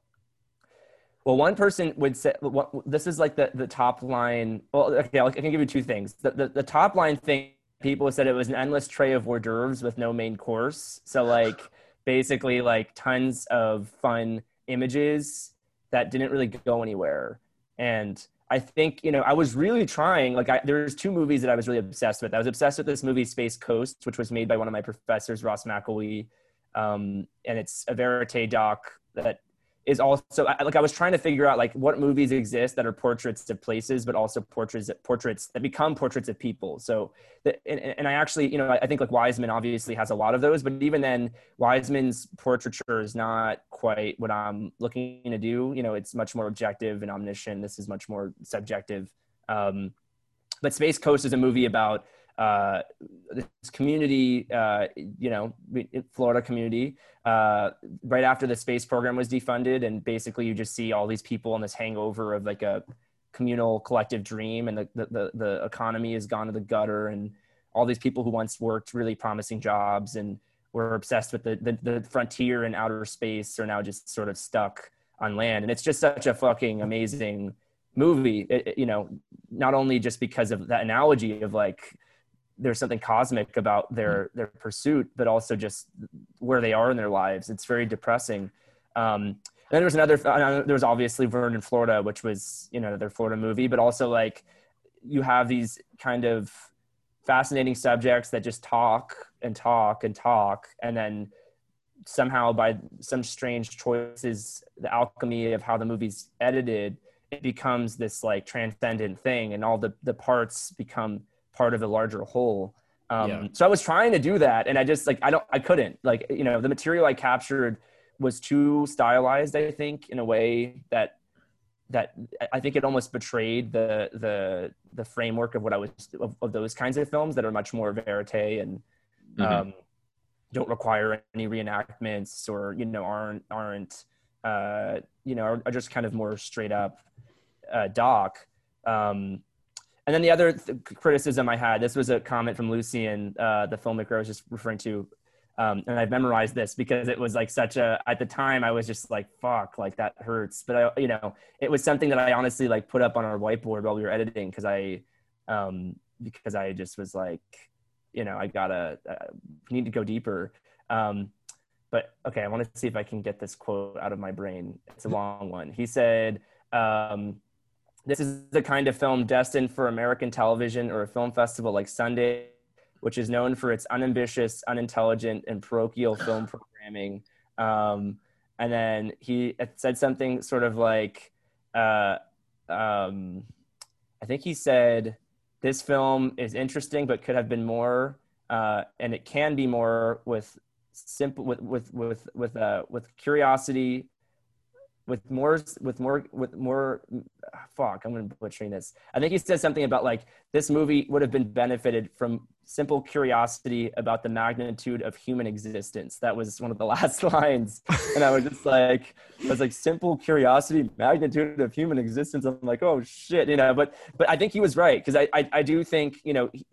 Well, one person would say, well, "This is like the, the top line." Well, okay, I can give you two things. The, the the top line thing people said it was an endless tray of hors d'oeuvres with no main course. So, like, basically, like tons of fun images that didn't really go anywhere, and. I think, you know, I was really trying, like I, there's two movies that I was really obsessed with. I was obsessed with this movie, Space Coast, which was made by one of my professors, Ross McElwee. Um, and it's a verite doc that is also, I, like I was trying to figure out like what movies exist that are portraits of places, but also portraits portraits that become portraits of people. So, the, and, and I actually, you know, I think like Wiseman obviously has a lot of those, but even then Wiseman's portraiture is not quite what I'm looking to do. You know, it's much more objective and omniscient. This is much more subjective. Um, but Space Coast is a movie about uh, this community, uh, you know, Florida community, uh, right after the space program was defunded. And basically you just see all these people in this hangover of like a communal collective dream, and the, the, the economy has gone to the gutter, and all these people who once worked really promising jobs and were obsessed with the, the, the frontier and outer space are now just sort of stuck on land. And it's just such a fucking amazing movie, it, it, you know, not only just because of that analogy of like, there's something cosmic about their, their pursuit, but also just where they are in their lives. It's very depressing. Um, and then there was another, there was obviously Vernon, Florida, which was, you know, their Florida movie, but also like you have these kind of fascinating subjects that just talk and talk and talk. And then somehow by some strange choices, the alchemy of how the movie's edited, it becomes this like transcendent thing, and all the, the parts become part of the larger whole. Um, yeah. So I was trying to do that, and I just like, I don't, I couldn't, like, you know, the material I captured was too stylized, I think, in a way that, that I think it almost betrayed the, the, the framework of what I was, of, of those kinds of films that are much more verite and mm-hmm. um, don't require any reenactments, or, you know, aren't, aren't, uh, you know, are, are just kind of more straight up uh, doc. Um, And then the other th- criticism I had, this was a comment from Lucian, uh, the filmmaker I was just referring to. Um, and I've memorized this because it was like such a, at the time I was just like, fuck, like that hurts. But I, you know, it was something that I honestly like put up on our whiteboard while we were editing. Cause I, um, because I just was like, you know, I gotta, uh, need to go deeper. Um, but okay. I want to see if I can get this quote out of my brain. It's a long one. He said, um, "This is the kind of film destined for American television or a film festival like Sunday, which is known for its unambitious, unintelligent, and parochial film programming." Um, and then he said something sort of like, uh, um, I think he said, "This film is interesting, but could have been more, uh, and it can be more with simple, with with with with uh, with curiosity." With more, with more, with more, fuck, I'm going to butchering this. I think he said something about like, this movie would have been benefited from simple curiosity about the magnitude of human existence. That was one of the last lines. And I was just like, I was like, simple curiosity, magnitude of human existence. I'm like, oh shit, you know, but, but I think he was right. Cause I, I, I do think, you know, he,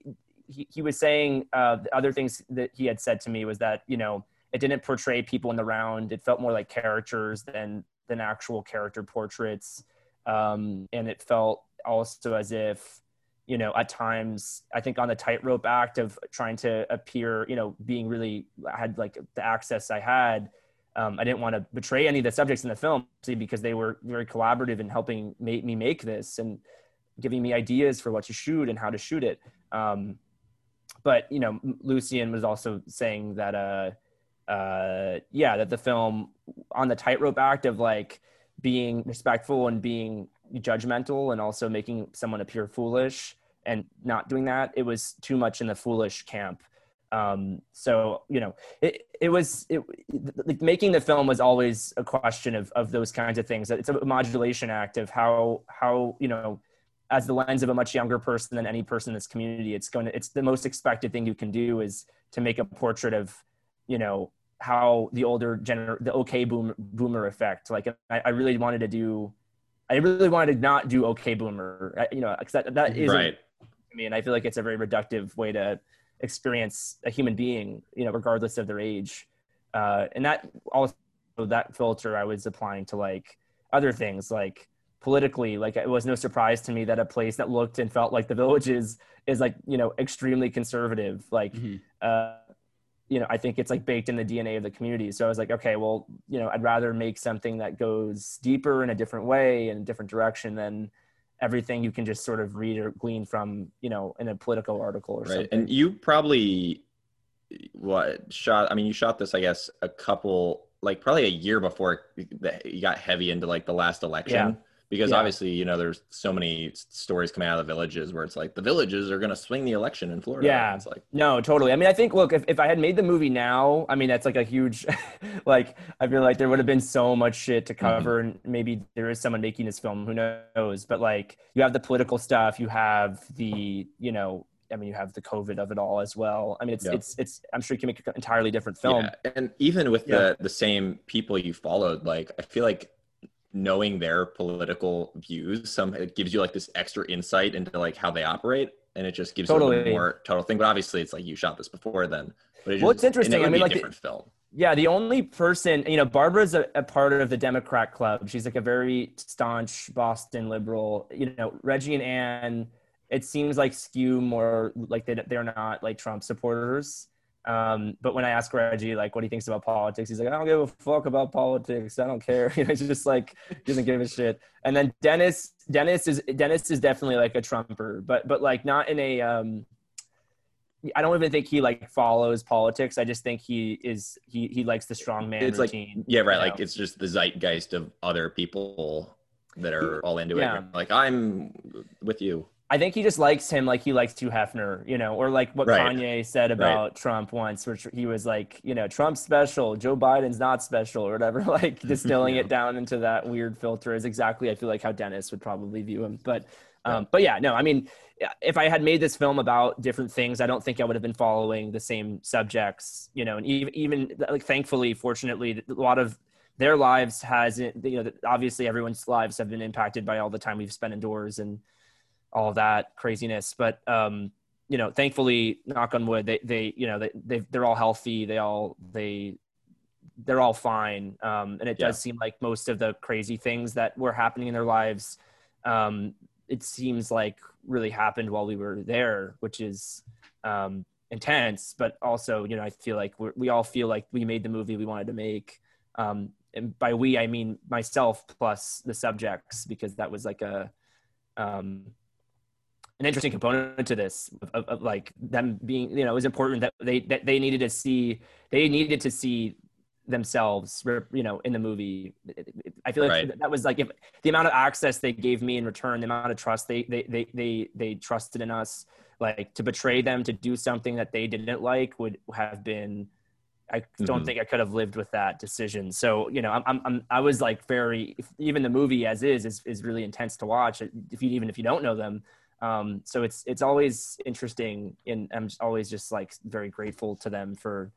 he, he was saying uh, the other things that he had said to me was that, you know, it didn't portray people in the round. It felt more like characters than, than actual character portraits. Um, and it felt also as if, you know, at times, I think on the tightrope act of trying to appear, you know, being really, I had like the access I had. Um, I didn't want to betray any of the subjects in the film, see, because they were very collaborative in helping make me make this and giving me ideas for what to shoot and how to shoot it. Um, but, you know, Lucian was also saying that, uh, uh yeah that the film on the tightrope act of like being respectful and being judgmental and also making someone appear foolish and not doing that, it was too much in the foolish camp. Um so you know it it was it like making the film was always a question of of those kinds of things. It's a modulation act of how how you know, as the lens of a much younger person than any person in this community, it's going to it's the most expected thing you can do is to make a portrait of, you know, how the older gener the okay boom boomer effect. Like I, I really wanted to do, I really wanted to not do okay boomer, I, you know, cause that, that isn't right. I mean, I feel like it's a very reductive way to experience a human being, you know, regardless of their age. Uh, and that also, that filter I was applying to like other things, like politically, like it was no surprise to me that a place that looked and felt like the Villages is like, you know, extremely conservative, like, mm-hmm. uh, you know, I think it's like baked in the D N A of the community. So I was like, okay, well, you know, I'd rather make something that goes deeper in a different way, in a different direction than everything you can just sort of read or glean from, you know, in a political article or right. something. And you probably what shot, I mean, you shot this, I guess, a couple like probably a year before he got heavy into like the last election, yeah. because yeah. obviously, you know, there's so many stories coming out of The Villages where it's like the Villages are going to swing the election in Florida. Yeah. It's like, no, totally. I mean, I think, look, if, if I had made the movie now, I mean, that's like a huge, like, I feel like there would have been so much shit to cover, mm-hmm. and maybe there is someone making this film, who knows, but like you have the political stuff, you have the, you know, I mean, you have the COVID of it all as well. I mean, it's, yeah. it's, it's, I'm sure you can make an entirely different film. Yeah. And even with yeah. the, the same people you followed, like, I feel like knowing their political views, some, it gives you like this extra insight into like how they operate. And it just gives totally. you a more total thing. But obviously it's like you shot this before then. But it just, well, it's interesting. It I mean, like, different the, film. Yeah. The only person, you know, Barbara's a, a part of the Democrat Club. She's like a very staunch Boston liberal, you know. Reggie and Ann, it seems like skew more like they, they're not like Trump supporters. Um, but when I ask Reggie, like, what he thinks about politics, he's like, I don't give a fuck about politics. I don't care. You know, he's just like, doesn't give a shit. And then Dennis, Dennis is, Dennis is definitely like a Trumper, but, but like not in a, um, I don't even think he like follows politics. I just think he is, he, he likes the strong man it's routine. Like, yeah. Right. Like know? It's just the zeitgeist of other people that are all into yeah. it. Like, I'm with you. I think he just likes him like he likes Hugh Hefner, you know, or like what right. Kanye said about right. Trump once, which he was like, you know, Trump's special, Joe Biden's not special or whatever, like distilling yeah. it down into that weird filter is exactly, I feel like, how Dennis would probably view him. But, um, yeah. but yeah, no, I mean, if I had made this film about different things, I don't think I would have been following the same subjects, you know, and even, even like, thankfully, fortunately, a lot of their lives hasn't, you know, obviously everyone's lives have been impacted by all the time we've spent indoors and all of that craziness. But, um, you know, thankfully, knock on wood, they, they, you know, they, they, they're all healthy. They all, they, they're all fine. Um, and it yeah. does seem like most of the crazy things that were happening in their lives, um, it seems like really happened while we were there, which is, um, intense, but also, you know, I feel like we're, we all feel like we made the movie we wanted to make. Um, and by we, I mean myself plus the subjects, because that was like a, um, an interesting component to this of, of, of like them being, you know, it was important that they, that they needed to see, they needed to see themselves, you know, in the movie. I feel like right. that was like, if the amount of access they gave me in return, the amount of trust they, they, they, they, they trusted in us, like to betray them, to do something that they didn't like would have been, I mm-hmm. don't think I could have lived with that decision. So, you know, I'm, I'm, I'm I was like very, even the movie as is, is, is really intense to watch. If you, even if you don't know them, Um, so it's, it's always interesting, and I'm always just like very grateful to them for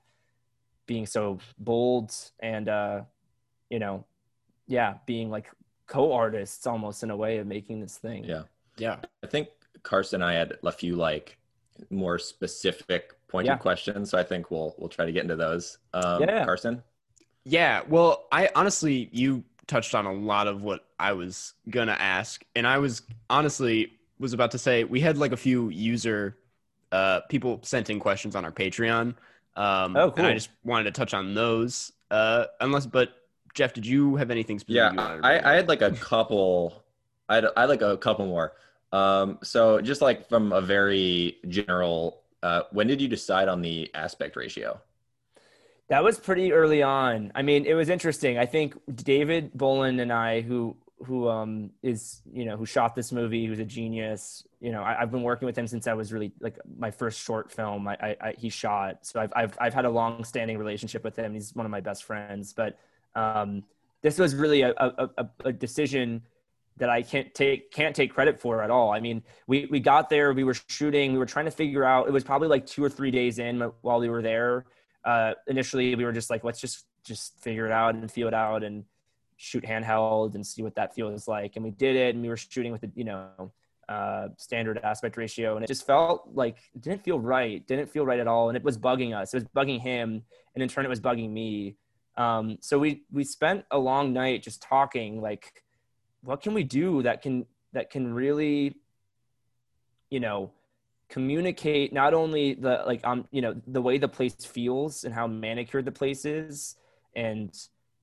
being so bold and, uh, you know, yeah, being like co-artists almost in a way of making this thing. Yeah. Yeah. I think Carson and I had a few like more specific pointed yeah. questions. So I think we'll, we'll try to get into those. Um, yeah. Carson. Yeah. Well, I honestly, you touched on a lot of what I was going to ask, and I was honestly was about to say, we had like a few user uh, people sent in questions on our Patreon. Um, oh, cool. And I just wanted to touch on those. Uh, unless, but Jeff, did you have anything specific? Yeah, you wanted to I, I had like a couple, I had, I had like a couple more. Um, so just like from a very general, uh, when did you decide on the aspect ratio? That was pretty early on. I mean, it was interesting. I think David Bolin and I, who, who um is, you know, who shot this movie, who's a genius, you know, I, I've been working with him since I was really like my first short film I, I, I he shot. So I've, I've, I've had a long standing relationship with him. He's one of my best friends, but um, this was really a, a, a, a decision that I can't take, can't take credit for at all. I mean, we, we got there, we were shooting, we were trying to figure out, it was probably like two or three days in while we were there. Uh, initially we were just like, let's just, just figure it out and feel it out and shoot handheld and see what that feels like. And we did it, and we were shooting with the, you know, uh, standard aspect ratio. And it just felt like, it didn't feel right. Didn't feel right at all. And it was bugging us. It was bugging him. And in turn, it was bugging me. Um, so we, we spent a long night just talking, like, what can we do that can, that can really, you know, communicate not only the, like, um, you know, the way the place feels and how manicured the place is, and,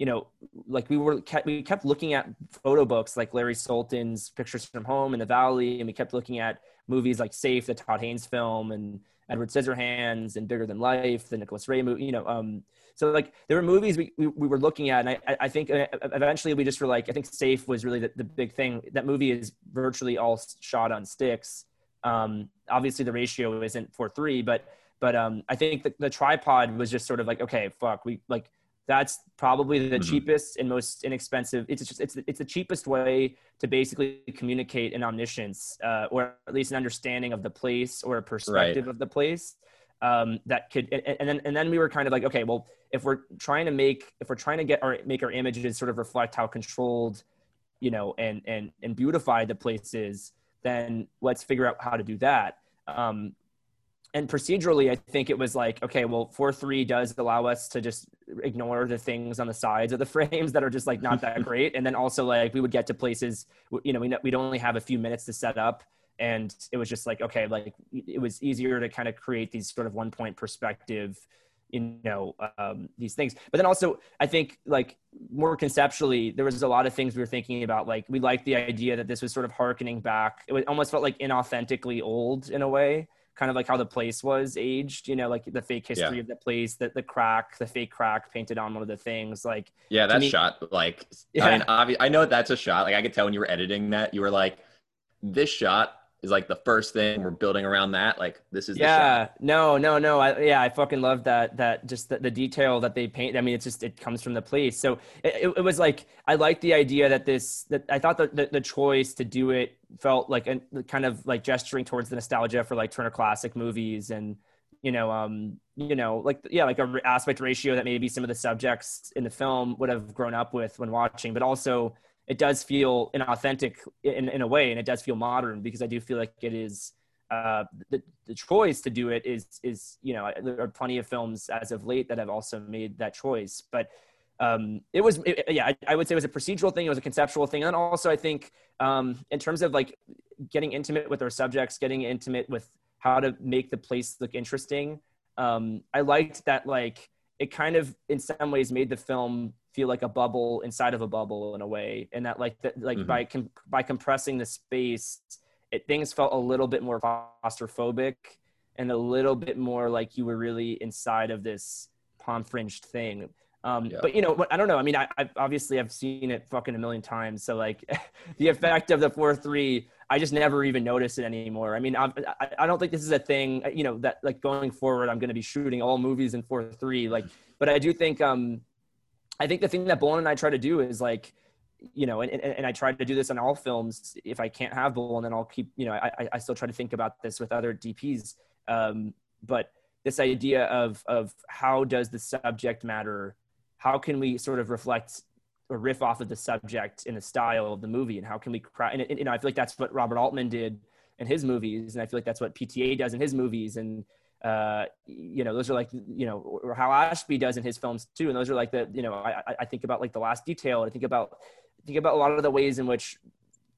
you know, like we were kept, we kept looking at photo books like Larry Sultan's Pictures from Home in the Valley, and we kept looking at movies like Safe, the Todd Haynes film, and Edward Scissorhands, and Bigger Than Life, the Nicholas Ray movie, you know. Um, so like there were movies we, we, we were looking at, and I, I think eventually we just were like, I think Safe was really the, the big thing. That movie is virtually all shot on sticks. Um, obviously the ratio isn't four three, but, but um, I think the, the tripod was just sort of like, okay, fuck, we like, that's probably the mm-hmm. cheapest and most inexpensive. It's just, it's, it's the cheapest way to basically communicate an omniscience, uh, or at least an understanding of the place or a perspective right. of the place. Um, that could, and, and then, and then we were kind of like, okay, well, if we're trying to make, if we're trying to get our, make our images sort of reflect how controlled, you know, and, and, and beautified the place is, then let's figure out how to do that. Um, And procedurally, I think it was like, okay, well, four three does allow us to just ignore the things on the sides of the frames that are just like not that great. And then also like we would get to places, you know, we, we'd only have a few minutes to set up. And it was just like, okay, like it was easier to kind of create these sort of one point perspective, you know, um, these things. But then also I think like more conceptually, there was a lot of things we were thinking about. Like we liked the idea that this was sort of hearkening back. It almost felt like inauthentically old in a way. Kind of like how the place was aged, you know, like the fake history yeah. of the place, that the crack, the fake crack painted on one of the things, like yeah, that me, shot, like yeah. I mean, obvi- I know that's a shot. Like I could tell when you were editing that, you were like, this shot is like the first thing we're building around that. Like this is yeah, the shot. no, no, no. I, yeah, I fucking love that. That just the, the detail that they paint. I mean, it's just it comes from the place. So it, it, it was like I liked the idea that this. That I thought that the, the choice to do it felt like a kind of like gesturing towards the nostalgia for like Turner Classic movies, and you know um you know like yeah like a aspect ratio that maybe some of the subjects in the film would have grown up with when watching, but also it does feel inauthentic in, in a way, and it does feel modern, because I do feel like it is uh the, the choice to do it is is you know, there are plenty of films as of late that have also made that choice, but Um, it was, it, yeah, I, I would say it was a procedural thing. It was a conceptual thing. And also I think um, in terms of like getting intimate with our subjects, getting intimate with how to make the place look interesting. Um, I liked that, like, it kind of in some ways made the film feel like a bubble inside of a bubble in a way. And that like, the, like mm-hmm. by, com- by compressing the space, it, things felt a little bit more claustrophobic and a little bit more like you were really inside of this palm-fringed thing. Um, yeah. But, you know, I don't know. I mean, I, I've obviously I've seen it fucking a million times. So like the effect of the four, three, I just never even notice it anymore. I mean, I, I don't think this is a thing, you know, that like going forward, I'm going to be shooting all movies in four, three, like, but I do think, um, I think the thing that Bolin and I try to do is like, you know, and, and, and I try to do this on all films. If I can't have Bolin, then I'll keep, you know, I, I still try to think about this with other D Ps. Um, but this idea of, of how does the subject matter? How can we sort of reflect or riff off of the subject in the style of the movie? And how can we cry? And, and, you know, I feel like that's what Robert Altman did in his movies. And I feel like that's what P T A does in his movies. And, uh, you know, those are like, you know, or how Ashby does in his films too. And those are like the, you know, I, I think about like The Last Detail. I think about, I think about a lot of the ways in which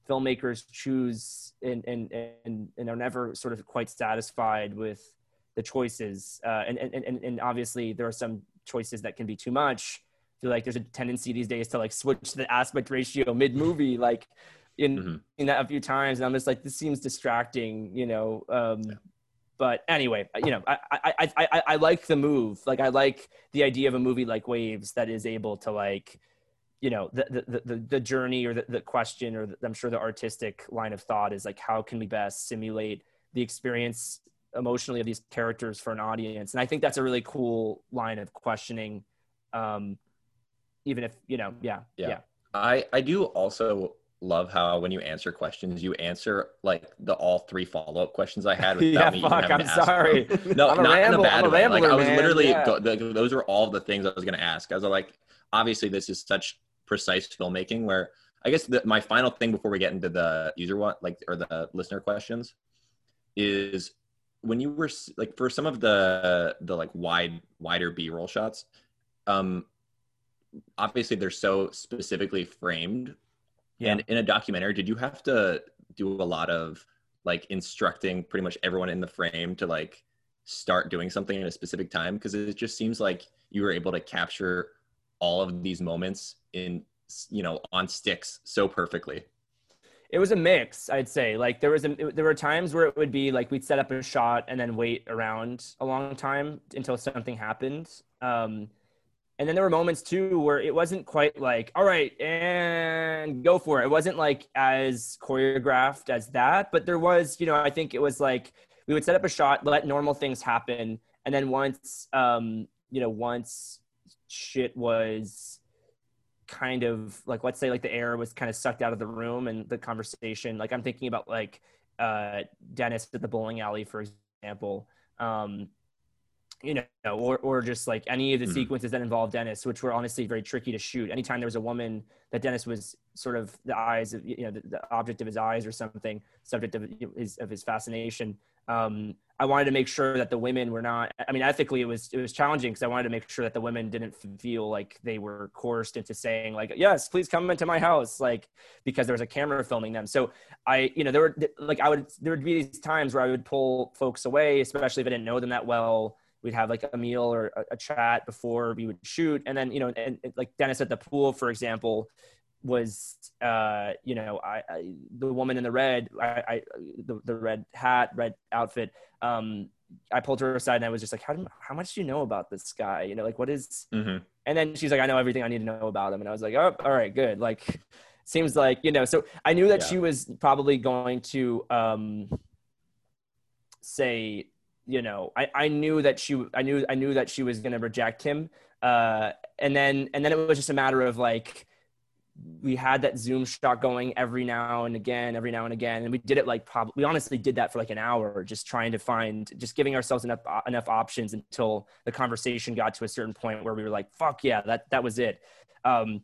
filmmakers choose and, and, and, and are never sort of quite satisfied with the choices. Uh, and, and, and, and obviously there are some choices that can be too much. I feel like there's a tendency these days to like switch the aspect ratio mid-movie, like in, mm-hmm. in that a few times, and I'm just like, this seems distracting, you know. Um, yeah. But anyway, you know, I, I I I I like the move. Like I like the idea of a movie like Waves that is able to like, you know, the the the, the journey or the, the question or the, I'm sure the artistic line of thought is like, how can we best simulate the experience emotionally of these characters for an audience? And I think that's a really cool line of questioning, um even if you know yeah yeah, yeah. I I do also love how when you answer questions, you answer like the all three follow-up questions I had without yeah, me fuck, even having I'm to ask sorry them. No, I'm not ramble, in a bad I'm way a rambler, like I was man. literally yeah. go, the, those were all the things I was going to ask. I was like, obviously this is such precise filmmaking, where I guess the, my final thing before we get into the user one like or the listener questions is, when you were like, for some of the, the like wide, wider B-roll shots, um, obviously they're so specifically framed. Yeah. And in a documentary, did you have to do a lot of like instructing pretty much everyone in the frame to like start doing something at a specific time? Cause it just seems like you were able to capture all of these moments in, you know, on sticks so perfectly. It was a mix, I'd say. Like there was, a, it, there were times where it would be like we'd set up a shot and then wait around a long time until something happened. Um, and then there were moments too where it wasn't quite like, all right, and go for it. It wasn't like as choreographed as that, but there was, you know, I think it was like we would set up a shot, let normal things happen, and then once, um, you know, once shit was kind of like, let's say like the air was kind of sucked out of the room and the conversation, like I'm thinking about like uh Dennis at the bowling alley, for example, um you know, or or just like any of the sequences that involved Dennis, which were honestly very tricky to shoot. Anytime there was a woman that Dennis was sort of the eyes of, you know, the, the object of his eyes or something, subject of his of his fascination, um I wanted to make sure that the women were not, I mean, ethically it was, it was challenging because I wanted to make sure that the women didn't feel like they were coerced into saying like, yes, please come into my house. Like, because there was a camera filming them. So I, you know, there were like, I would, there would be these times where I would pull folks away, especially if I didn't know them that well. We'd have like a meal or a, a chat before we would shoot. And then, you know, and, and like Dennis at the pool, for example, was, uh, you know, I, I, the woman in the red, I, I the, the red hat, red outfit, um, I pulled her aside and I was just like, how, do, how much do you know about this guy? You know, like what is, mm-hmm. And then she's like, I know everything I need to know about him. And I was like, oh, all right, good. Like, seems like, you know, so I knew that yeah. she was probably going to, um, say, you know, I, I knew that she, I knew, I knew that she was going to reject him. Uh, and then, and then it was just a matter of like, we had that Zoom shot going every now and again, every now and again. And we did it like probably, we honestly did that for like an hour, just trying to find, just giving ourselves enough, enough options until the conversation got to a certain point where we were like, fuck yeah, that, that was it. Um,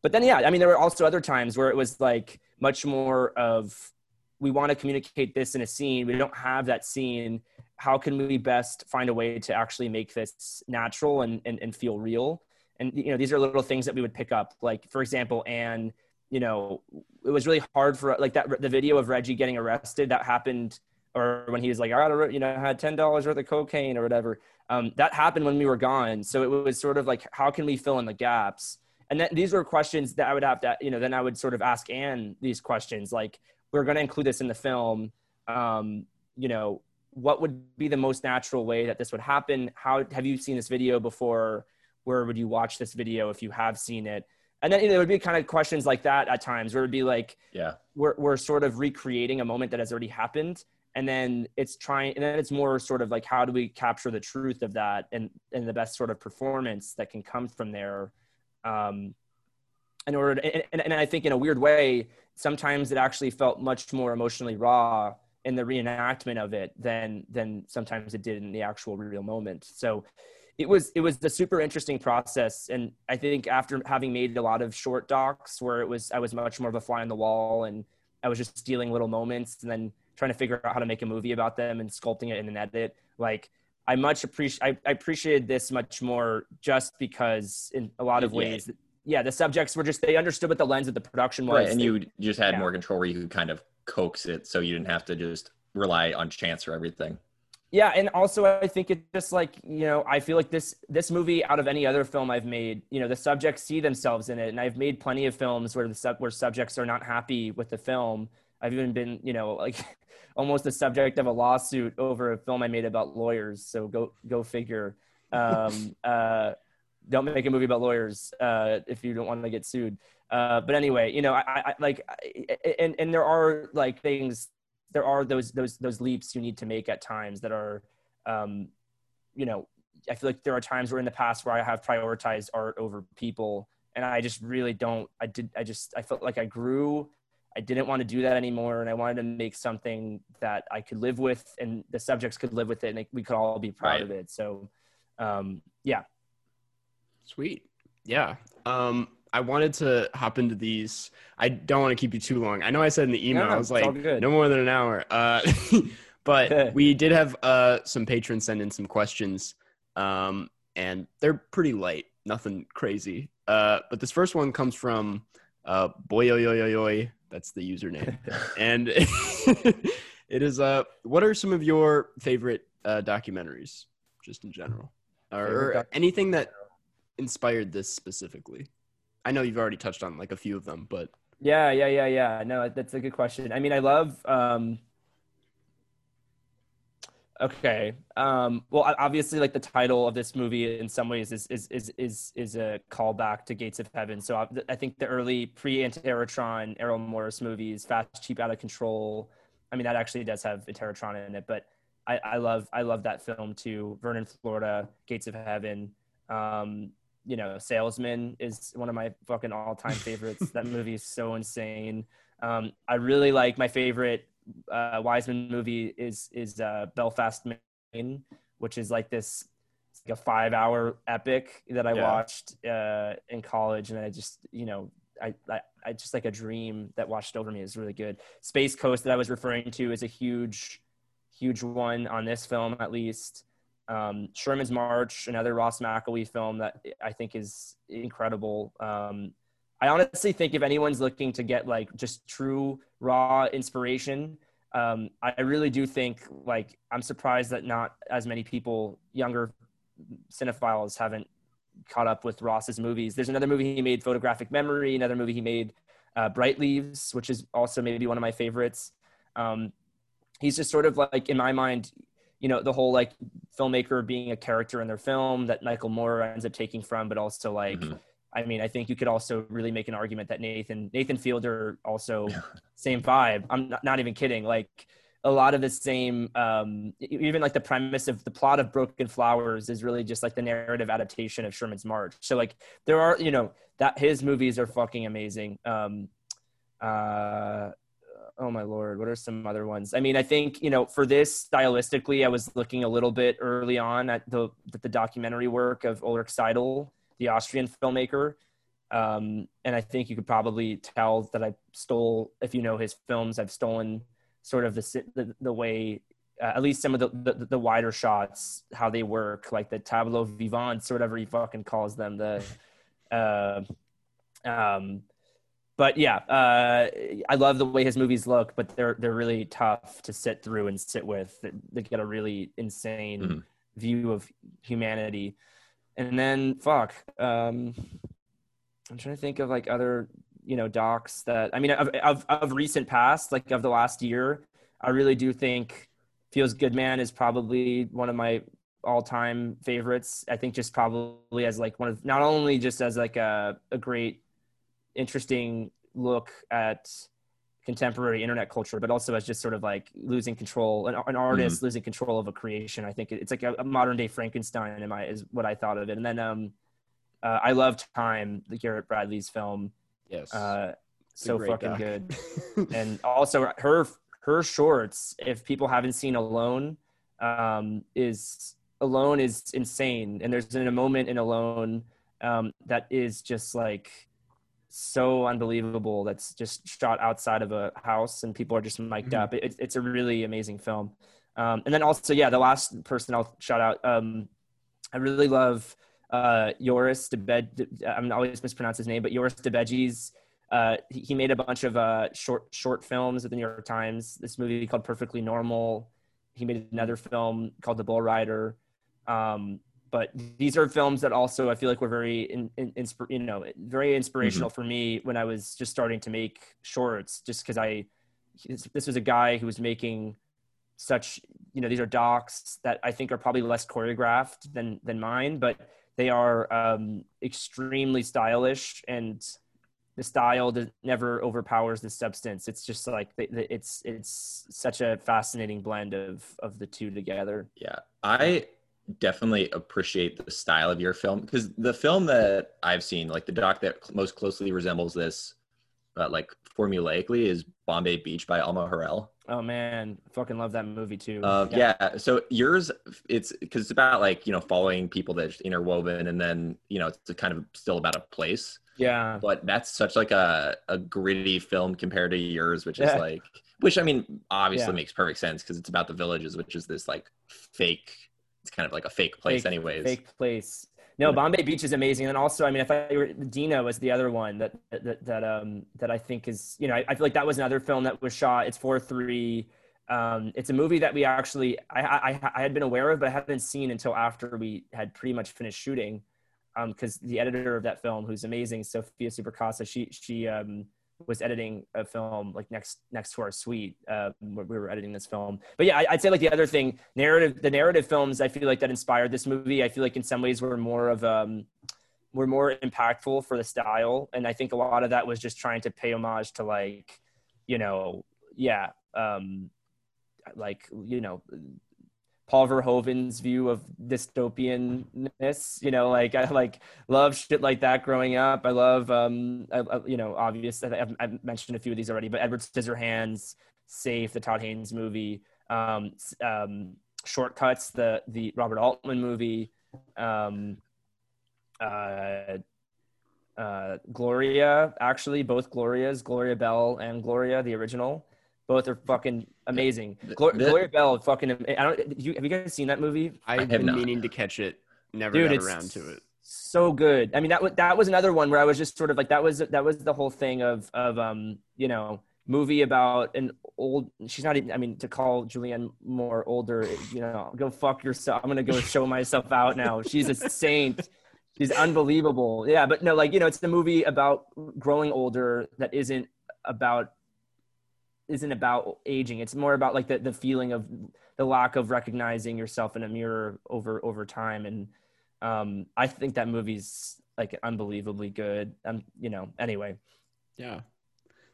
but then, yeah, I mean, there were also other times where it was like much more of, we want to communicate this in a scene. We don't have that scene. How can we best find a way to actually make this natural and, and, and feel real? And, you know, these are little things that we would pick up. Like, for example, Anne, you know, it was really hard for, like, that the video of Reggie getting arrested that happened, or when he was like, I got a, you know, had ten dollars worth of cocaine or whatever. Um, that happened when we were gone. So it was sort of like, how can we fill in the gaps? And then these were questions that I would have to, you know, then I would sort of ask Anne these questions. Like, we're going to include this in the film, um, you know, what would be the most natural way that this would happen? How have you seen this video before? Where would you watch this video if you have seen it? And then, you know, there would be kind of questions like that at times where it'd be like, yeah, we're, we're sort of recreating a moment that has already happened. And then it's trying, and then it's more sort of like, how do we capture the truth of that and, and the best sort of performance that can come from there? Um, in order to, and, and, and I think in a weird way, sometimes it actually felt much more emotionally raw in the reenactment of it than, than sometimes it did in the actual real moment. So It was it was a super interesting process, and I think after having made a lot of short docs where it was I was much more of a fly on the wall, and I was just stealing little moments and then trying to figure out how to make a movie about them and sculpting it in an edit. Like I much appreciate I, I appreciated this much more just because in a lot of ways, yeah, the subjects were just they understood what the lens of the production was, right, and you just had yeah. more control where you could kind of coax it, so you didn't have to just rely on chance for everything. Yeah, and also I think it's just like, you know, I feel like this this movie out of any other film I've made, you know, the subjects see themselves in it, and I've made plenty of films where the sub, where subjects are not happy with the film. I've even been, you know, like almost the subject of a lawsuit over a film I made about lawyers. So go go figure. Um, uh, don't make a movie about lawyers uh, if you don't want to get sued. Uh, but anyway, you know, I, I like, and and there are like things. There are those those those leaps you need to make at times that are, um, you know, I feel like there are times where in the past where I have prioritized art over people, and I just really don't. I did. I just I felt like I grew. I didn't want to do that anymore, and I wanted to make something that I could live with, and the subjects could live with it, and they, we could all be proud right. of it. So, um, yeah. Sweet. Yeah. Um, I wanted to hop into these. I don't want to keep you too long. I know I said in the email, no, I was like, no more than an hour. Uh, but we did have uh, some patrons send in some questions, um, and they're pretty light. Nothing crazy. Uh, but this first one comes from uh, Boyoyoyoyoy. That's the username. And it is, uh, what are some of your favorite uh, documentaries, just in general? Or, or anything that inspired this specifically? I know you've already touched on like a few of them, but. Yeah, yeah, yeah, yeah. No, that's a good question. I mean, I love, um, okay. Um, well, obviously like the title of this movie in some ways is, is, is, is, is a callback to Gates of Heaven. So I, I think the early pre-Anterotron Errol Morris movies, Fast, Cheap, Out of Control. I mean, that actually does have Anterotron in it, but I, I love, I love that film too. Vernon, Florida, Gates of Heaven. Um, you know, Salesman is one of my fucking all-time favorites. That movie is so insane. Um, I really like my favorite uh, Wiseman movie is is uh, Belfast, Maine, which is like this like a five-hour epic that I yeah. watched uh, in college, and I just you know I, I I just like a dream that watched over me. Is really good. Space Coast that I was referring to is a huge huge one on this film at least. Um, Sherman's March, another Ross McElwee film that I think is incredible. Um, I honestly think if anyone's looking to get like just true raw inspiration, um, I really do think like I'm surprised that not as many people, younger cinephiles, haven't caught up with Ross's movies. There's another movie he made, Photographic Memory, another movie he made, uh, Bright Leaves, which is also maybe one of my favorites. Um, he's just sort of like, in my mind, you know, the whole like filmmaker being a character in their film that Michael Moore ends up taking from, but also like, mm-hmm. I mean, I think you could also really make an argument that Nathan, Nathan Fielder also same vibe. I'm not, not even kidding. Like a lot of the same, um, even like the premise of the plot of Broken Flowers is really just like the narrative adaptation of Sherman's March. So like there are, you know, that his movies are fucking amazing. Um, uh, Oh my Lord, what are some other ones? I mean, I think, you know, for this stylistically, I was looking a little bit early on at the the documentary work of Ulrich Seidel, the Austrian filmmaker. Um, and I think you could probably tell that I stole, if you know his films, I've stolen sort of the the, the way, uh, at least some of the, the the wider shots, how they work, like the tableau vivants or whatever he fucking calls them, the... Uh, um, But yeah, uh, I love the way his movies look, but they're they're really tough to sit through and sit with. They, they get a really insane mm-hmm. view of humanity. And then, fuck, um, I'm trying to think of like other, you know, docs that, I mean, of, of, of recent past, like of the last year, I really do think Feels Good Man is probably one of my all-time favorites. I think just probably as like one of, not only just as like a, a great, interesting look at contemporary internet culture, but also as just sort of like losing control, an, an artist mm-hmm. losing control of a creation. I think it's like a, a modern day Frankenstein in my, is what I thought of it. And then um, uh, I love Time, the Garrett Bradley's film. Yes. Uh, so fucking doc. Good. And also her, her shorts, if people haven't seen Alone, um, is Alone is insane. And there's in a moment in Alone um, that is just like, so unbelievable. That's just shot outside of a house and people are just mic'd mm-hmm. up. It, it's a really amazing film. Um, and then also, yeah, the last person I'll shout out. Um, I really love uh, Joris Debed. I'm always mispronounce his name, but Joris Debedji's. Uh, he, he made a bunch of uh, short short films at the New York Times. This movie called Perfectly Normal. He made another film called The Bull Rider. Um, But these are films that also I feel like were very, in, in, insp- you know, very inspirational mm-hmm. for me when I was just starting to make shorts. Just because I, this was a guy who was making such, you know, these are docs that I think are probably less choreographed than than mine, but they are um, extremely stylish, and the style never overpowers the substance. It's just like the, the, it's it's such a fascinating blend of of the two together. Yeah, I. definitely appreciate the style of your film, because the film that I've seen, like the doc that cl- most closely resembles this uh, like formulaically is Bombay Beach by Alma Harrell. Oh man, fucking love that movie too. Uh, yeah. yeah. So yours, it's because it's about like, you know, following people that are just interwoven, and then, you know, it's kind of still about a place. Yeah. But that's such like a, a gritty film compared to yours, which yeah. is like, which I mean, obviously yeah. makes perfect sense because it's about the villages, which is this like fake, it's kind of like a fake place fake, anyways. Fake place. No, yeah. Bombay Beach is amazing. And also, I mean, if I were, Dino is the other one that, that, that, um, that I think is, you know, I, I feel like that was another film that was shot. It's four three. Um, it's a movie that we actually, I, I, I had been aware of, but I hadn't seen until after we had pretty much finished shooting. um, because the editor of that film, who's amazing, Sophia Supercasa, she she um, was editing a film like next next to our suite uh, where we were editing this film. But yeah, I, I'd say like the other thing, narrative, the narrative films, I feel like that inspired this movie. I feel like in some ways were more of um, were more impactful for the style, and I think a lot of that was just trying to pay homage to like, you know, yeah, um, like you know. Paul Verhoeven's view of dystopianness, you know, like I like love shit like that growing up. I love, um, I, I, you know, obvious. I've, I've mentioned a few of these already, but Edward Scissorhands, Safe, the Todd Haynes movie, um, um, Shortcuts, the the Robert Altman movie, um, uh, uh, Gloria, actually both Glorias, Gloria Bell and Gloria, the original. Both are fucking amazing. Glor- the, Gloria Bell, fucking. I don't. You, have you guys seen that movie? I've been not. meaning to catch it. Never Dude, got it's around to it. So good. I mean, that was that was another one where I was just sort of like that was that was the whole thing of of um you know movie about an old. She's not even. I mean, to call Julianne Moore older, you know, go fuck yourself. I'm gonna go show myself out now. She's a saint. She's unbelievable. Yeah, but no, like you know, it's the movie about growing older that isn't about. isn't about aging. It's more about like the, the feeling of the lack of recognizing yourself in a mirror over, over time. And um, I think that movie's like unbelievably good. Um, you know, anyway. Yeah,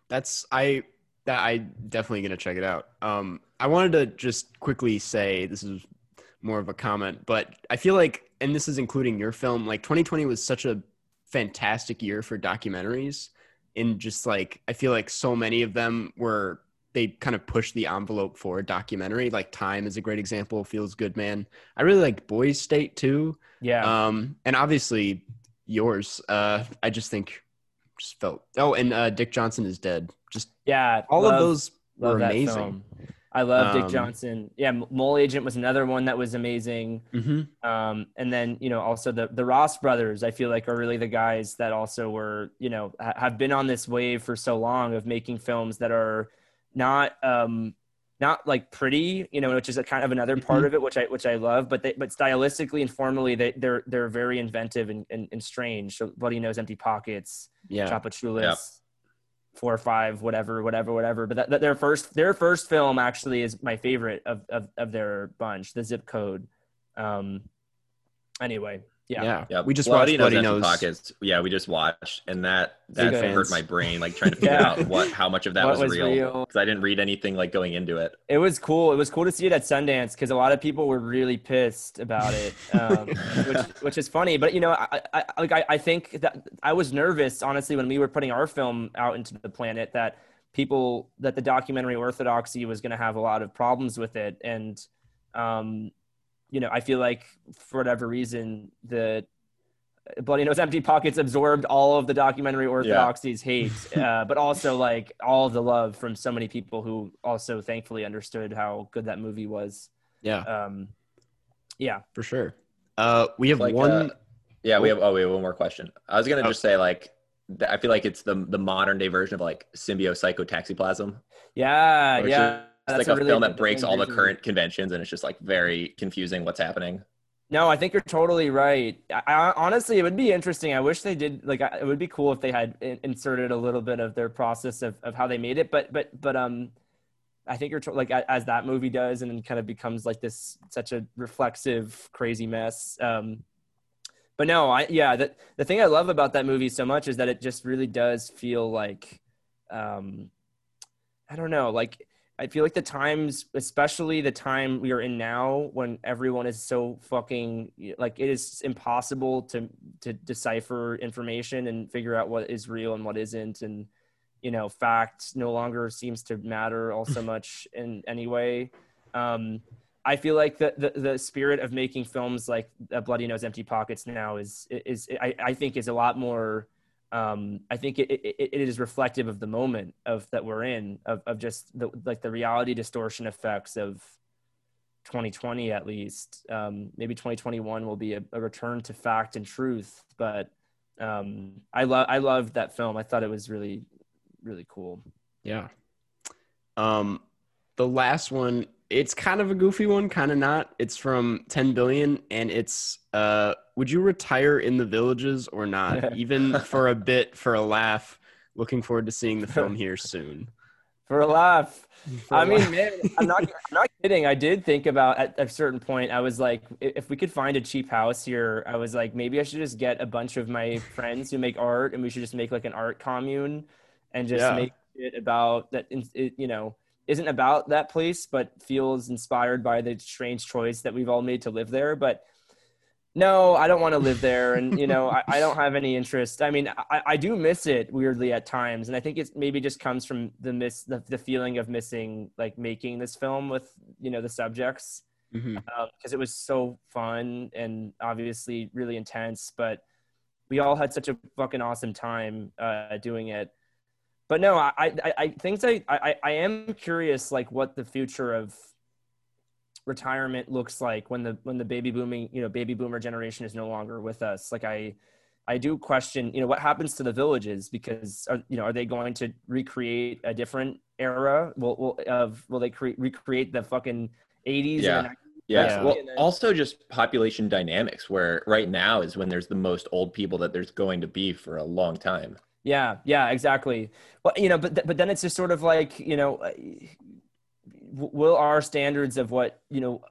that's, I, that I definitely going to check it out. Um, I wanted to just quickly say, this is more of a comment, but I feel like, and this is including your film, like twenty twenty was such a fantastic year for documentaries. And just like, I feel like so many of them were, they kind of pushed the envelope for a documentary. Like Time is a great example. Feels Good Man. I really like Boys State too. Yeah. Um, and obviously yours. Uh, I just think just felt, oh, and uh, Dick Johnson is Dead. Just yeah, all love, of those were amazing. Film. I love um, Dick Johnson. Yeah. Mole Agent was another one that was amazing. Mm-hmm. Um, and then, you know, also the, the Ross brothers, I feel like are really the guys that also were, you know, ha- have been on this wave for so long of making films that are not, um, not like pretty, you know, which is a kind of another part mm-hmm. of it, which I, which I love, but they, but stylistically and formally they, they're, they're very inventive and, and, and strange. So Bloody Nose, Empty Pockets, yeah. Chapachulis. Yeah. Four or five, whatever, whatever, whatever. But that, that their first, their first film actually is my favorite of of, of their bunch, The Zip Code. Um, anyway, yeah, yeah. yeah. We just Bloody watched Bloody Nose, Pockets. Yeah, we just watched, and that that hurt fans. my brain, like trying to figure yeah. out what how much of that was, was real, because I didn't read anything like going into it. It was cool. It was cool to see it at Sundance because a lot of people were really pissed about it, um, which which is funny. But you know, I, I like I, I think that I was nervous honestly when we were putting our film out into the planet that people that the documentary orthodoxy was going to have a lot of problems with it, and um, you know, I feel like for whatever reason the Bloody Nose Empty Pockets absorbed all of the documentary orthodoxy's yeah. hate, uh, but also like all the love from so many people who also thankfully understood how good that movie was. Yeah. Um, yeah, for sure. Uh, we have like, one. Uh, yeah, we have, oh, we have one more question. I was going to oh. just say like, I feel like it's the the modern day version of like Symbiocycotaxiplasm. Yeah. Yeah. Is, it's That's like a, a really film that breaks all the current conventions and it's just like very confusing what's happening. No, I think you're totally right. I, I, honestly, it would be interesting. I wish they did, like, I, it would be cool if they had in, inserted a little bit of their process of, of how they made it. But, but, but, um, I think you're to- like, as that movie does and then kind of becomes like this, such a reflexive, crazy mess. Um, but no, I, yeah, the, the thing I love about that movie so much is that it just really does feel like, um, I don't know, like, I feel like the times, especially the time we are in now when everyone is so fucking, like it is impossible to to decipher information and figure out what is real and what isn't. And, you know, fact no longer seems to matter all so much in any way. Um, I feel like the, the, the spirit of making films like Bloody Nose Empty Pockets now is, is, is I, I think is a lot more Um, I think it, it it is reflective of the moment of that we're in of, of just the, like the reality distortion effects of twenty twenty at least. Um, maybe twenty twenty-one will be a, a return to fact and truth. But um, I love I loved that film. I thought it was really really cool. Yeah. Um, the last one it's kind of a goofy one, kind of not. It's from ten billion, and it's uh, would you retire in The Villages or not? Even for a bit, for a laugh. Looking forward to seeing the film here soon. For a laugh. For I a mean, laugh. Man, I'm not, I'm not kidding. I did think about at a certain point, I was like, if we could find a cheap house here, I was like, maybe I should just get a bunch of my friends who make art, and we should just make like an art commune and just yeah. make it about that, it, you know, isn't about that place, but feels inspired by the strange choice that we've all made to live there. But no, I don't want to live there. And, you know, I, I don't have any interest. I mean, I, I do miss it weirdly at times. And I think it's maybe just comes from the miss, the, the feeling of missing, like making this film with, you know, the subjects, because mm-hmm. um, it was so fun and obviously really intense, but we all had such a fucking awesome time uh, doing it. But no, I, I, I think I, I, I am curious, like what the future of retirement looks like when the when the baby booming you know baby boomer generation is no longer with us. Like I I do question you know what happens to The Villages, because are, you know are they going to recreate a different era? Will will of will they cre- recreate the fucking eighties? Yeah, and yeah. yeah. Well, and then- also just population dynamics, where right now is when there's the most old people that there's going to be for a long time. Yeah, yeah, exactly. Well, you know, but th- but then it's just sort of like you know. Will our standards of what, you know,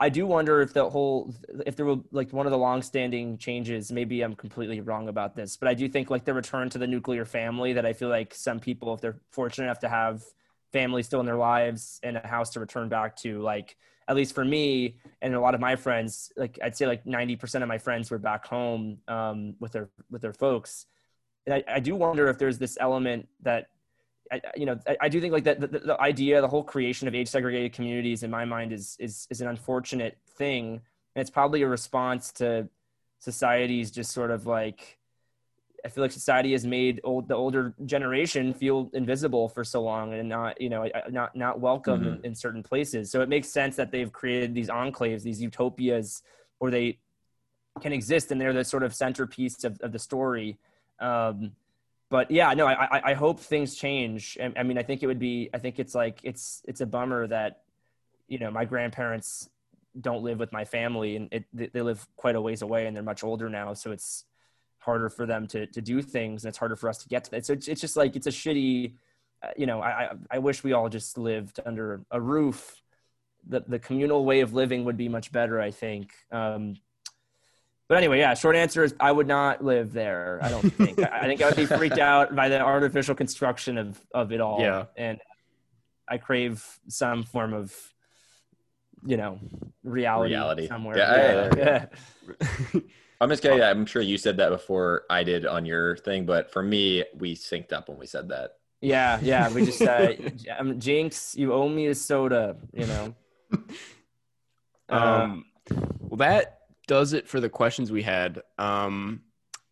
I do wonder if the whole, if there were like one of the longstanding changes, maybe I'm completely wrong about this, but I do think like the return to the nuclear family, that I feel like some people, if they're fortunate enough to have family still in their lives and a house to return back to, like, at least for me and a lot of my friends, like I'd say like ninety percent of my friends were back home um, with their, with their folks. And I, I do wonder if there's this element that, I, you know, I, I do think like that the, the idea, the whole creation of age segregated communities in my mind is, is, is an unfortunate thing. And it's probably a response to society's just sort of like, I feel like society has made old, the older generation feel invisible for so long and not, you know, not, not welcome mm-hmm. in, in certain places. So it makes sense that they've created these enclaves, these utopias where they can exist. And they're the sort of centerpiece of, of the story. Um, But yeah, no, I I hope things change. I, I mean, I think it would be, I think it's like, it's it's a bummer that, you know, my grandparents don't live with my family, and it, they live quite a ways away and they're much older now. So it's harder for them to to do things, and it's harder for us to get to that. So it's, it's just like, it's a shitty, uh, you know, I I wish we all just lived under a roof. The, the communal way of living would be much better, I think. Um But anyway, yeah, short answer is I would not live there, I don't think. I think I would be freaked out by the artificial construction of, of it all. Yeah. And I crave some form of, you know, reality, reality. somewhere. Yeah, yeah. I, yeah. I'm just kidding. I'm sure you said that before I did on your thing, but for me, we synced up when we said that. Yeah, yeah. We just, uh, Jinx, you owe me a soda, you know. Um, well, that... does it for the questions we had. Um,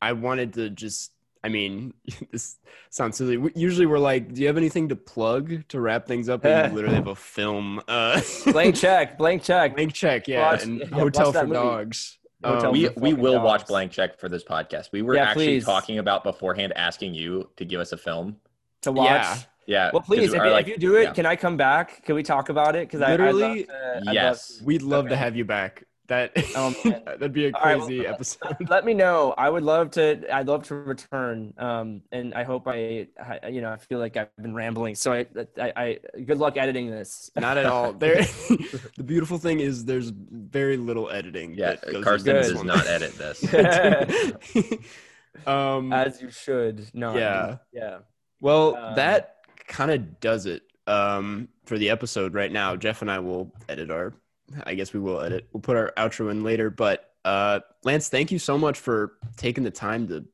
I wanted to just, I mean, this sounds silly. We, usually we're like, do you have anything to plug to wrap things up? And you literally have a film. Uh, blank check, blank check. Blank check, yeah. Watch, and yeah, Hotel for Dogs. Hotel um, we we will dogs. watch Blank Check for this podcast. We were yeah, actually please. talking about beforehand asking you to give us a film. To watch? Yeah. Yeah. Well, please, if, our, like, if you do it, yeah. can I come back? Can we talk about it? Because I literally, I'd love to, yes. I'd love to, we'd love okay. to have you back. That um, that'd be a crazy right, well, episode. Let me know. I would love to. I'd love to return. Um, and I hope I, I, you know, I feel like I've been rambling. So I, I, I good luck editing this. Not at all. There, the beautiful thing is there's very little editing. Yeah, Carson does not edit this. um, As you should. No. Yeah. I mean, yeah. Well, um, that kind of does it um, for the episode right now. Jeff and I will edit our. I guess we will edit. We'll put our outro in later. But uh, Lance, thank you so much for taking the time to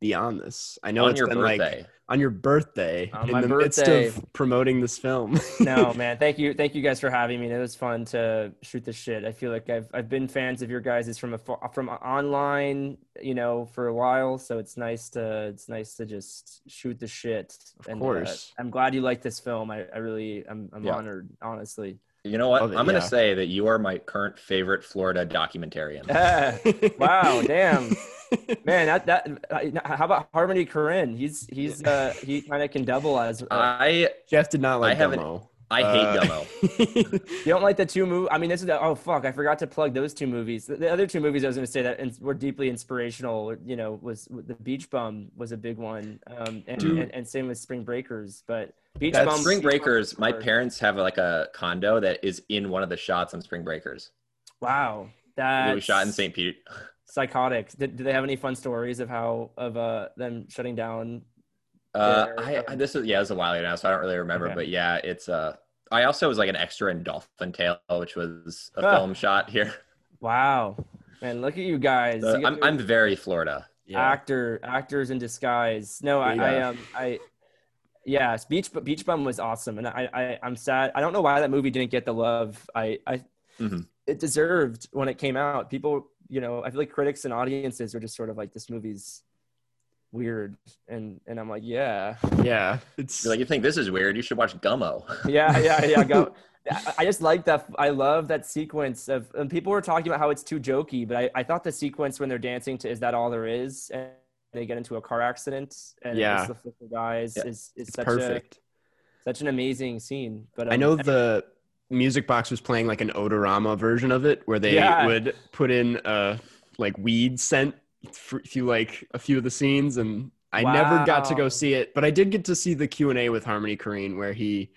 be on this. I know on it's been birthday. like on your birthday on in my the birthday. midst of promoting this film. No, man, thank you, thank you guys for having me. It was fun to shoot this shit. I feel like I've I've been fans of your guys' from a, from online, you know, for a while. So it's nice to it's nice to just shoot the shit. Of and, course, uh, I'm glad you like this film. I, I really I'm I'm yeah. honored, honestly. You know what? It, I'm going to yeah. say that you are my current favorite Florida documentarian. Uh, wow, damn. Man, that, that how about Harmony Korine? He's he's uh, he kind of can double as uh, I Jeff did not like I Demo. I hate Gummo. Uh, you don't like the two movies? I mean, this is the, oh fuck! I forgot to plug those two movies. The, the other two movies I was going to say that ins- were deeply inspirational. You know, was the Beach Bum was a big one, um, and, and and same with Spring Breakers. But Beach Bum, Spring Breakers. My parents have like a condo that is in one of the shots on Spring Breakers. Wow, that we shot in Saint Pete. Psychotic. Did, do they have any fun stories of how of uh them shutting down? Uh, I, I this is yeah, it was a while ago now, so I don't really remember. Okay. But yeah, it's uh. I also was like an extra in Dolphin Tale, which was a huh. film shot here. Wow, man, look at you guys! So you I'm I'm very Florida. Yeah. Actor, actors in disguise. No, I, yeah. I um I, yeah, Beach Beach Bum was awesome, and I I I'm sad. I don't know why that movie didn't get the love I I mm-hmm. it deserved when it came out. People, you know, I feel like critics and audiences were just sort of like, this movie's weird, and and I'm like, yeah yeah it's you're like, you think this is weird, you should watch Gummo. yeah yeah yeah go I just like that. I love that sequence of, and people were talking about how it's too jokey, but I, I thought the sequence when they're dancing to Is That All There Is, and they get into a car accident, and yeah the flip of guys yeah. is, is such perfect a, such an amazing scene. But um, I know the music box was playing like an Odorama version of it, where they yeah. would put in uh like weed scent few like a few of the scenes, and I wow. never got to go see it, but I did get to see the Q and A with Harmony Korine, where he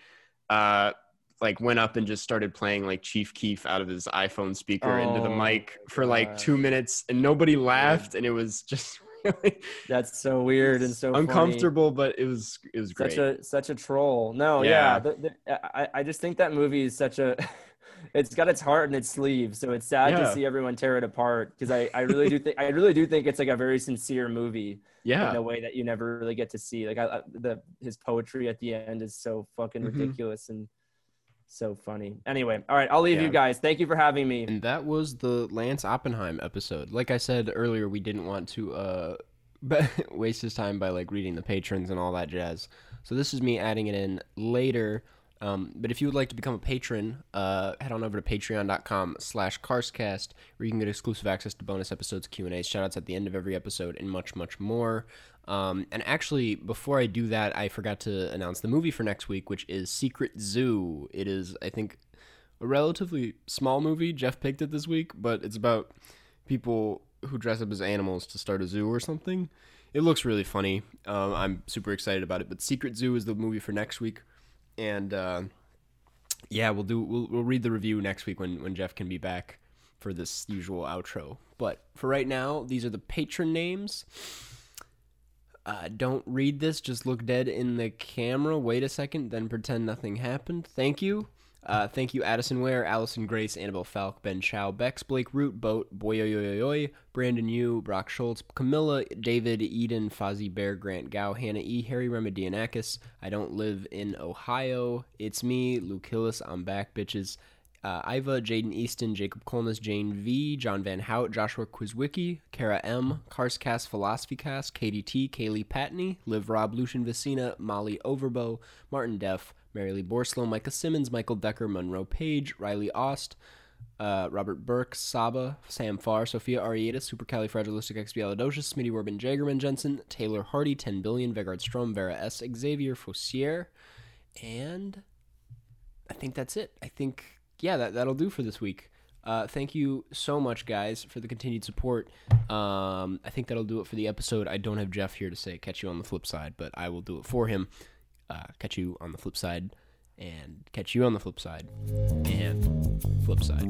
uh like went up and just started playing like Chief Keef out of his iPhone speaker oh, into the mic for like God. two minutes, and nobody laughed yeah. and it was just really that's so weird and so uncomfortable funny. But it was it was great. Such a such a troll. No yeah, yeah the, the, I, I just think that movie is such a it's got its heart in its sleeve, so it's sad yeah. to see everyone tear it apart, because I, I really do think I really do think it's like a very sincere movie, yeah, in a way that you never really get to see. Like I, the his poetry at the end is so fucking mm-hmm. ridiculous and so funny. Anyway, all right, I'll leave yeah. you guys. Thank you for having me. And that was the Lance Oppenheim episode. Like I said earlier, we didn't want to uh waste his time by like reading the patrons and all that jazz. So this is me adding it in later. Um, but if you would like to become a patron, uh, head on over to patreon.com slash carscast, where you can get exclusive access to bonus episodes, Q and A's, shoutouts at the end of every episode, and much, much more. Um, and actually, before I do that, I forgot to announce the movie for next week, which is Secret Zoo. It is, I think, a relatively small movie. Jeff picked it this week, but it's about people who dress up as animals to start a zoo or something. It looks really funny. Um, I'm super excited about it. But Secret Zoo is the movie for next week. And uh, yeah, we'll do we'll we'll read the review next week when, when Jeff can be back for this usual outro. But for right now, these are the patron names. Uh, don't read this. Just look dead in the camera. Wait a second, then pretend nothing happened. Thank you. Uh, thank you, Addison Ware, Allison Grace, Annabelle Falk, Ben Chow, Bex, Blake Root, Boat, Boyoyoyoy, Brandon Yu, Brock Schultz, Camilla, David, Eden, Fozzie Bear, Grant Gow, Hannah E., Harry Remedianakis, I Don't Live in Ohio, It's Me, Luke Hillis, I'm Back, Bitches, uh, Iva, Jaden Easton, Jacob Colness, Jane V., John Van Hout, Joshua Quizwicki, Kara M., Carscast, Philosophy Cast, Katie T., Kaylee Patney, Liv Rob, Lucian Vicina, Molly Overbo, Martin Deff, Mary Lee Borslow, Micah Simmons, Michael Decker, Monroe Page, Riley Ost, uh, Robert Burke, Saba, Sam Farr, Sophia Arietta, Supercalifragilisticexpialidocious, Smitty Warbin, Jagerman Jensen, Taylor Hardy, ten billion, Vegard Strom, Vera S., Xavier Fossier, and I think that's it. I think, yeah, that, that'll do for this week. Uh, thank you so much, guys, for the continued support. Um, I think that'll do it for the episode. I don't have Jeff here to say catch you on the flip side, but I will do it for him. Uh, catch you on the flip side, and catch you on the flip side, and flip side.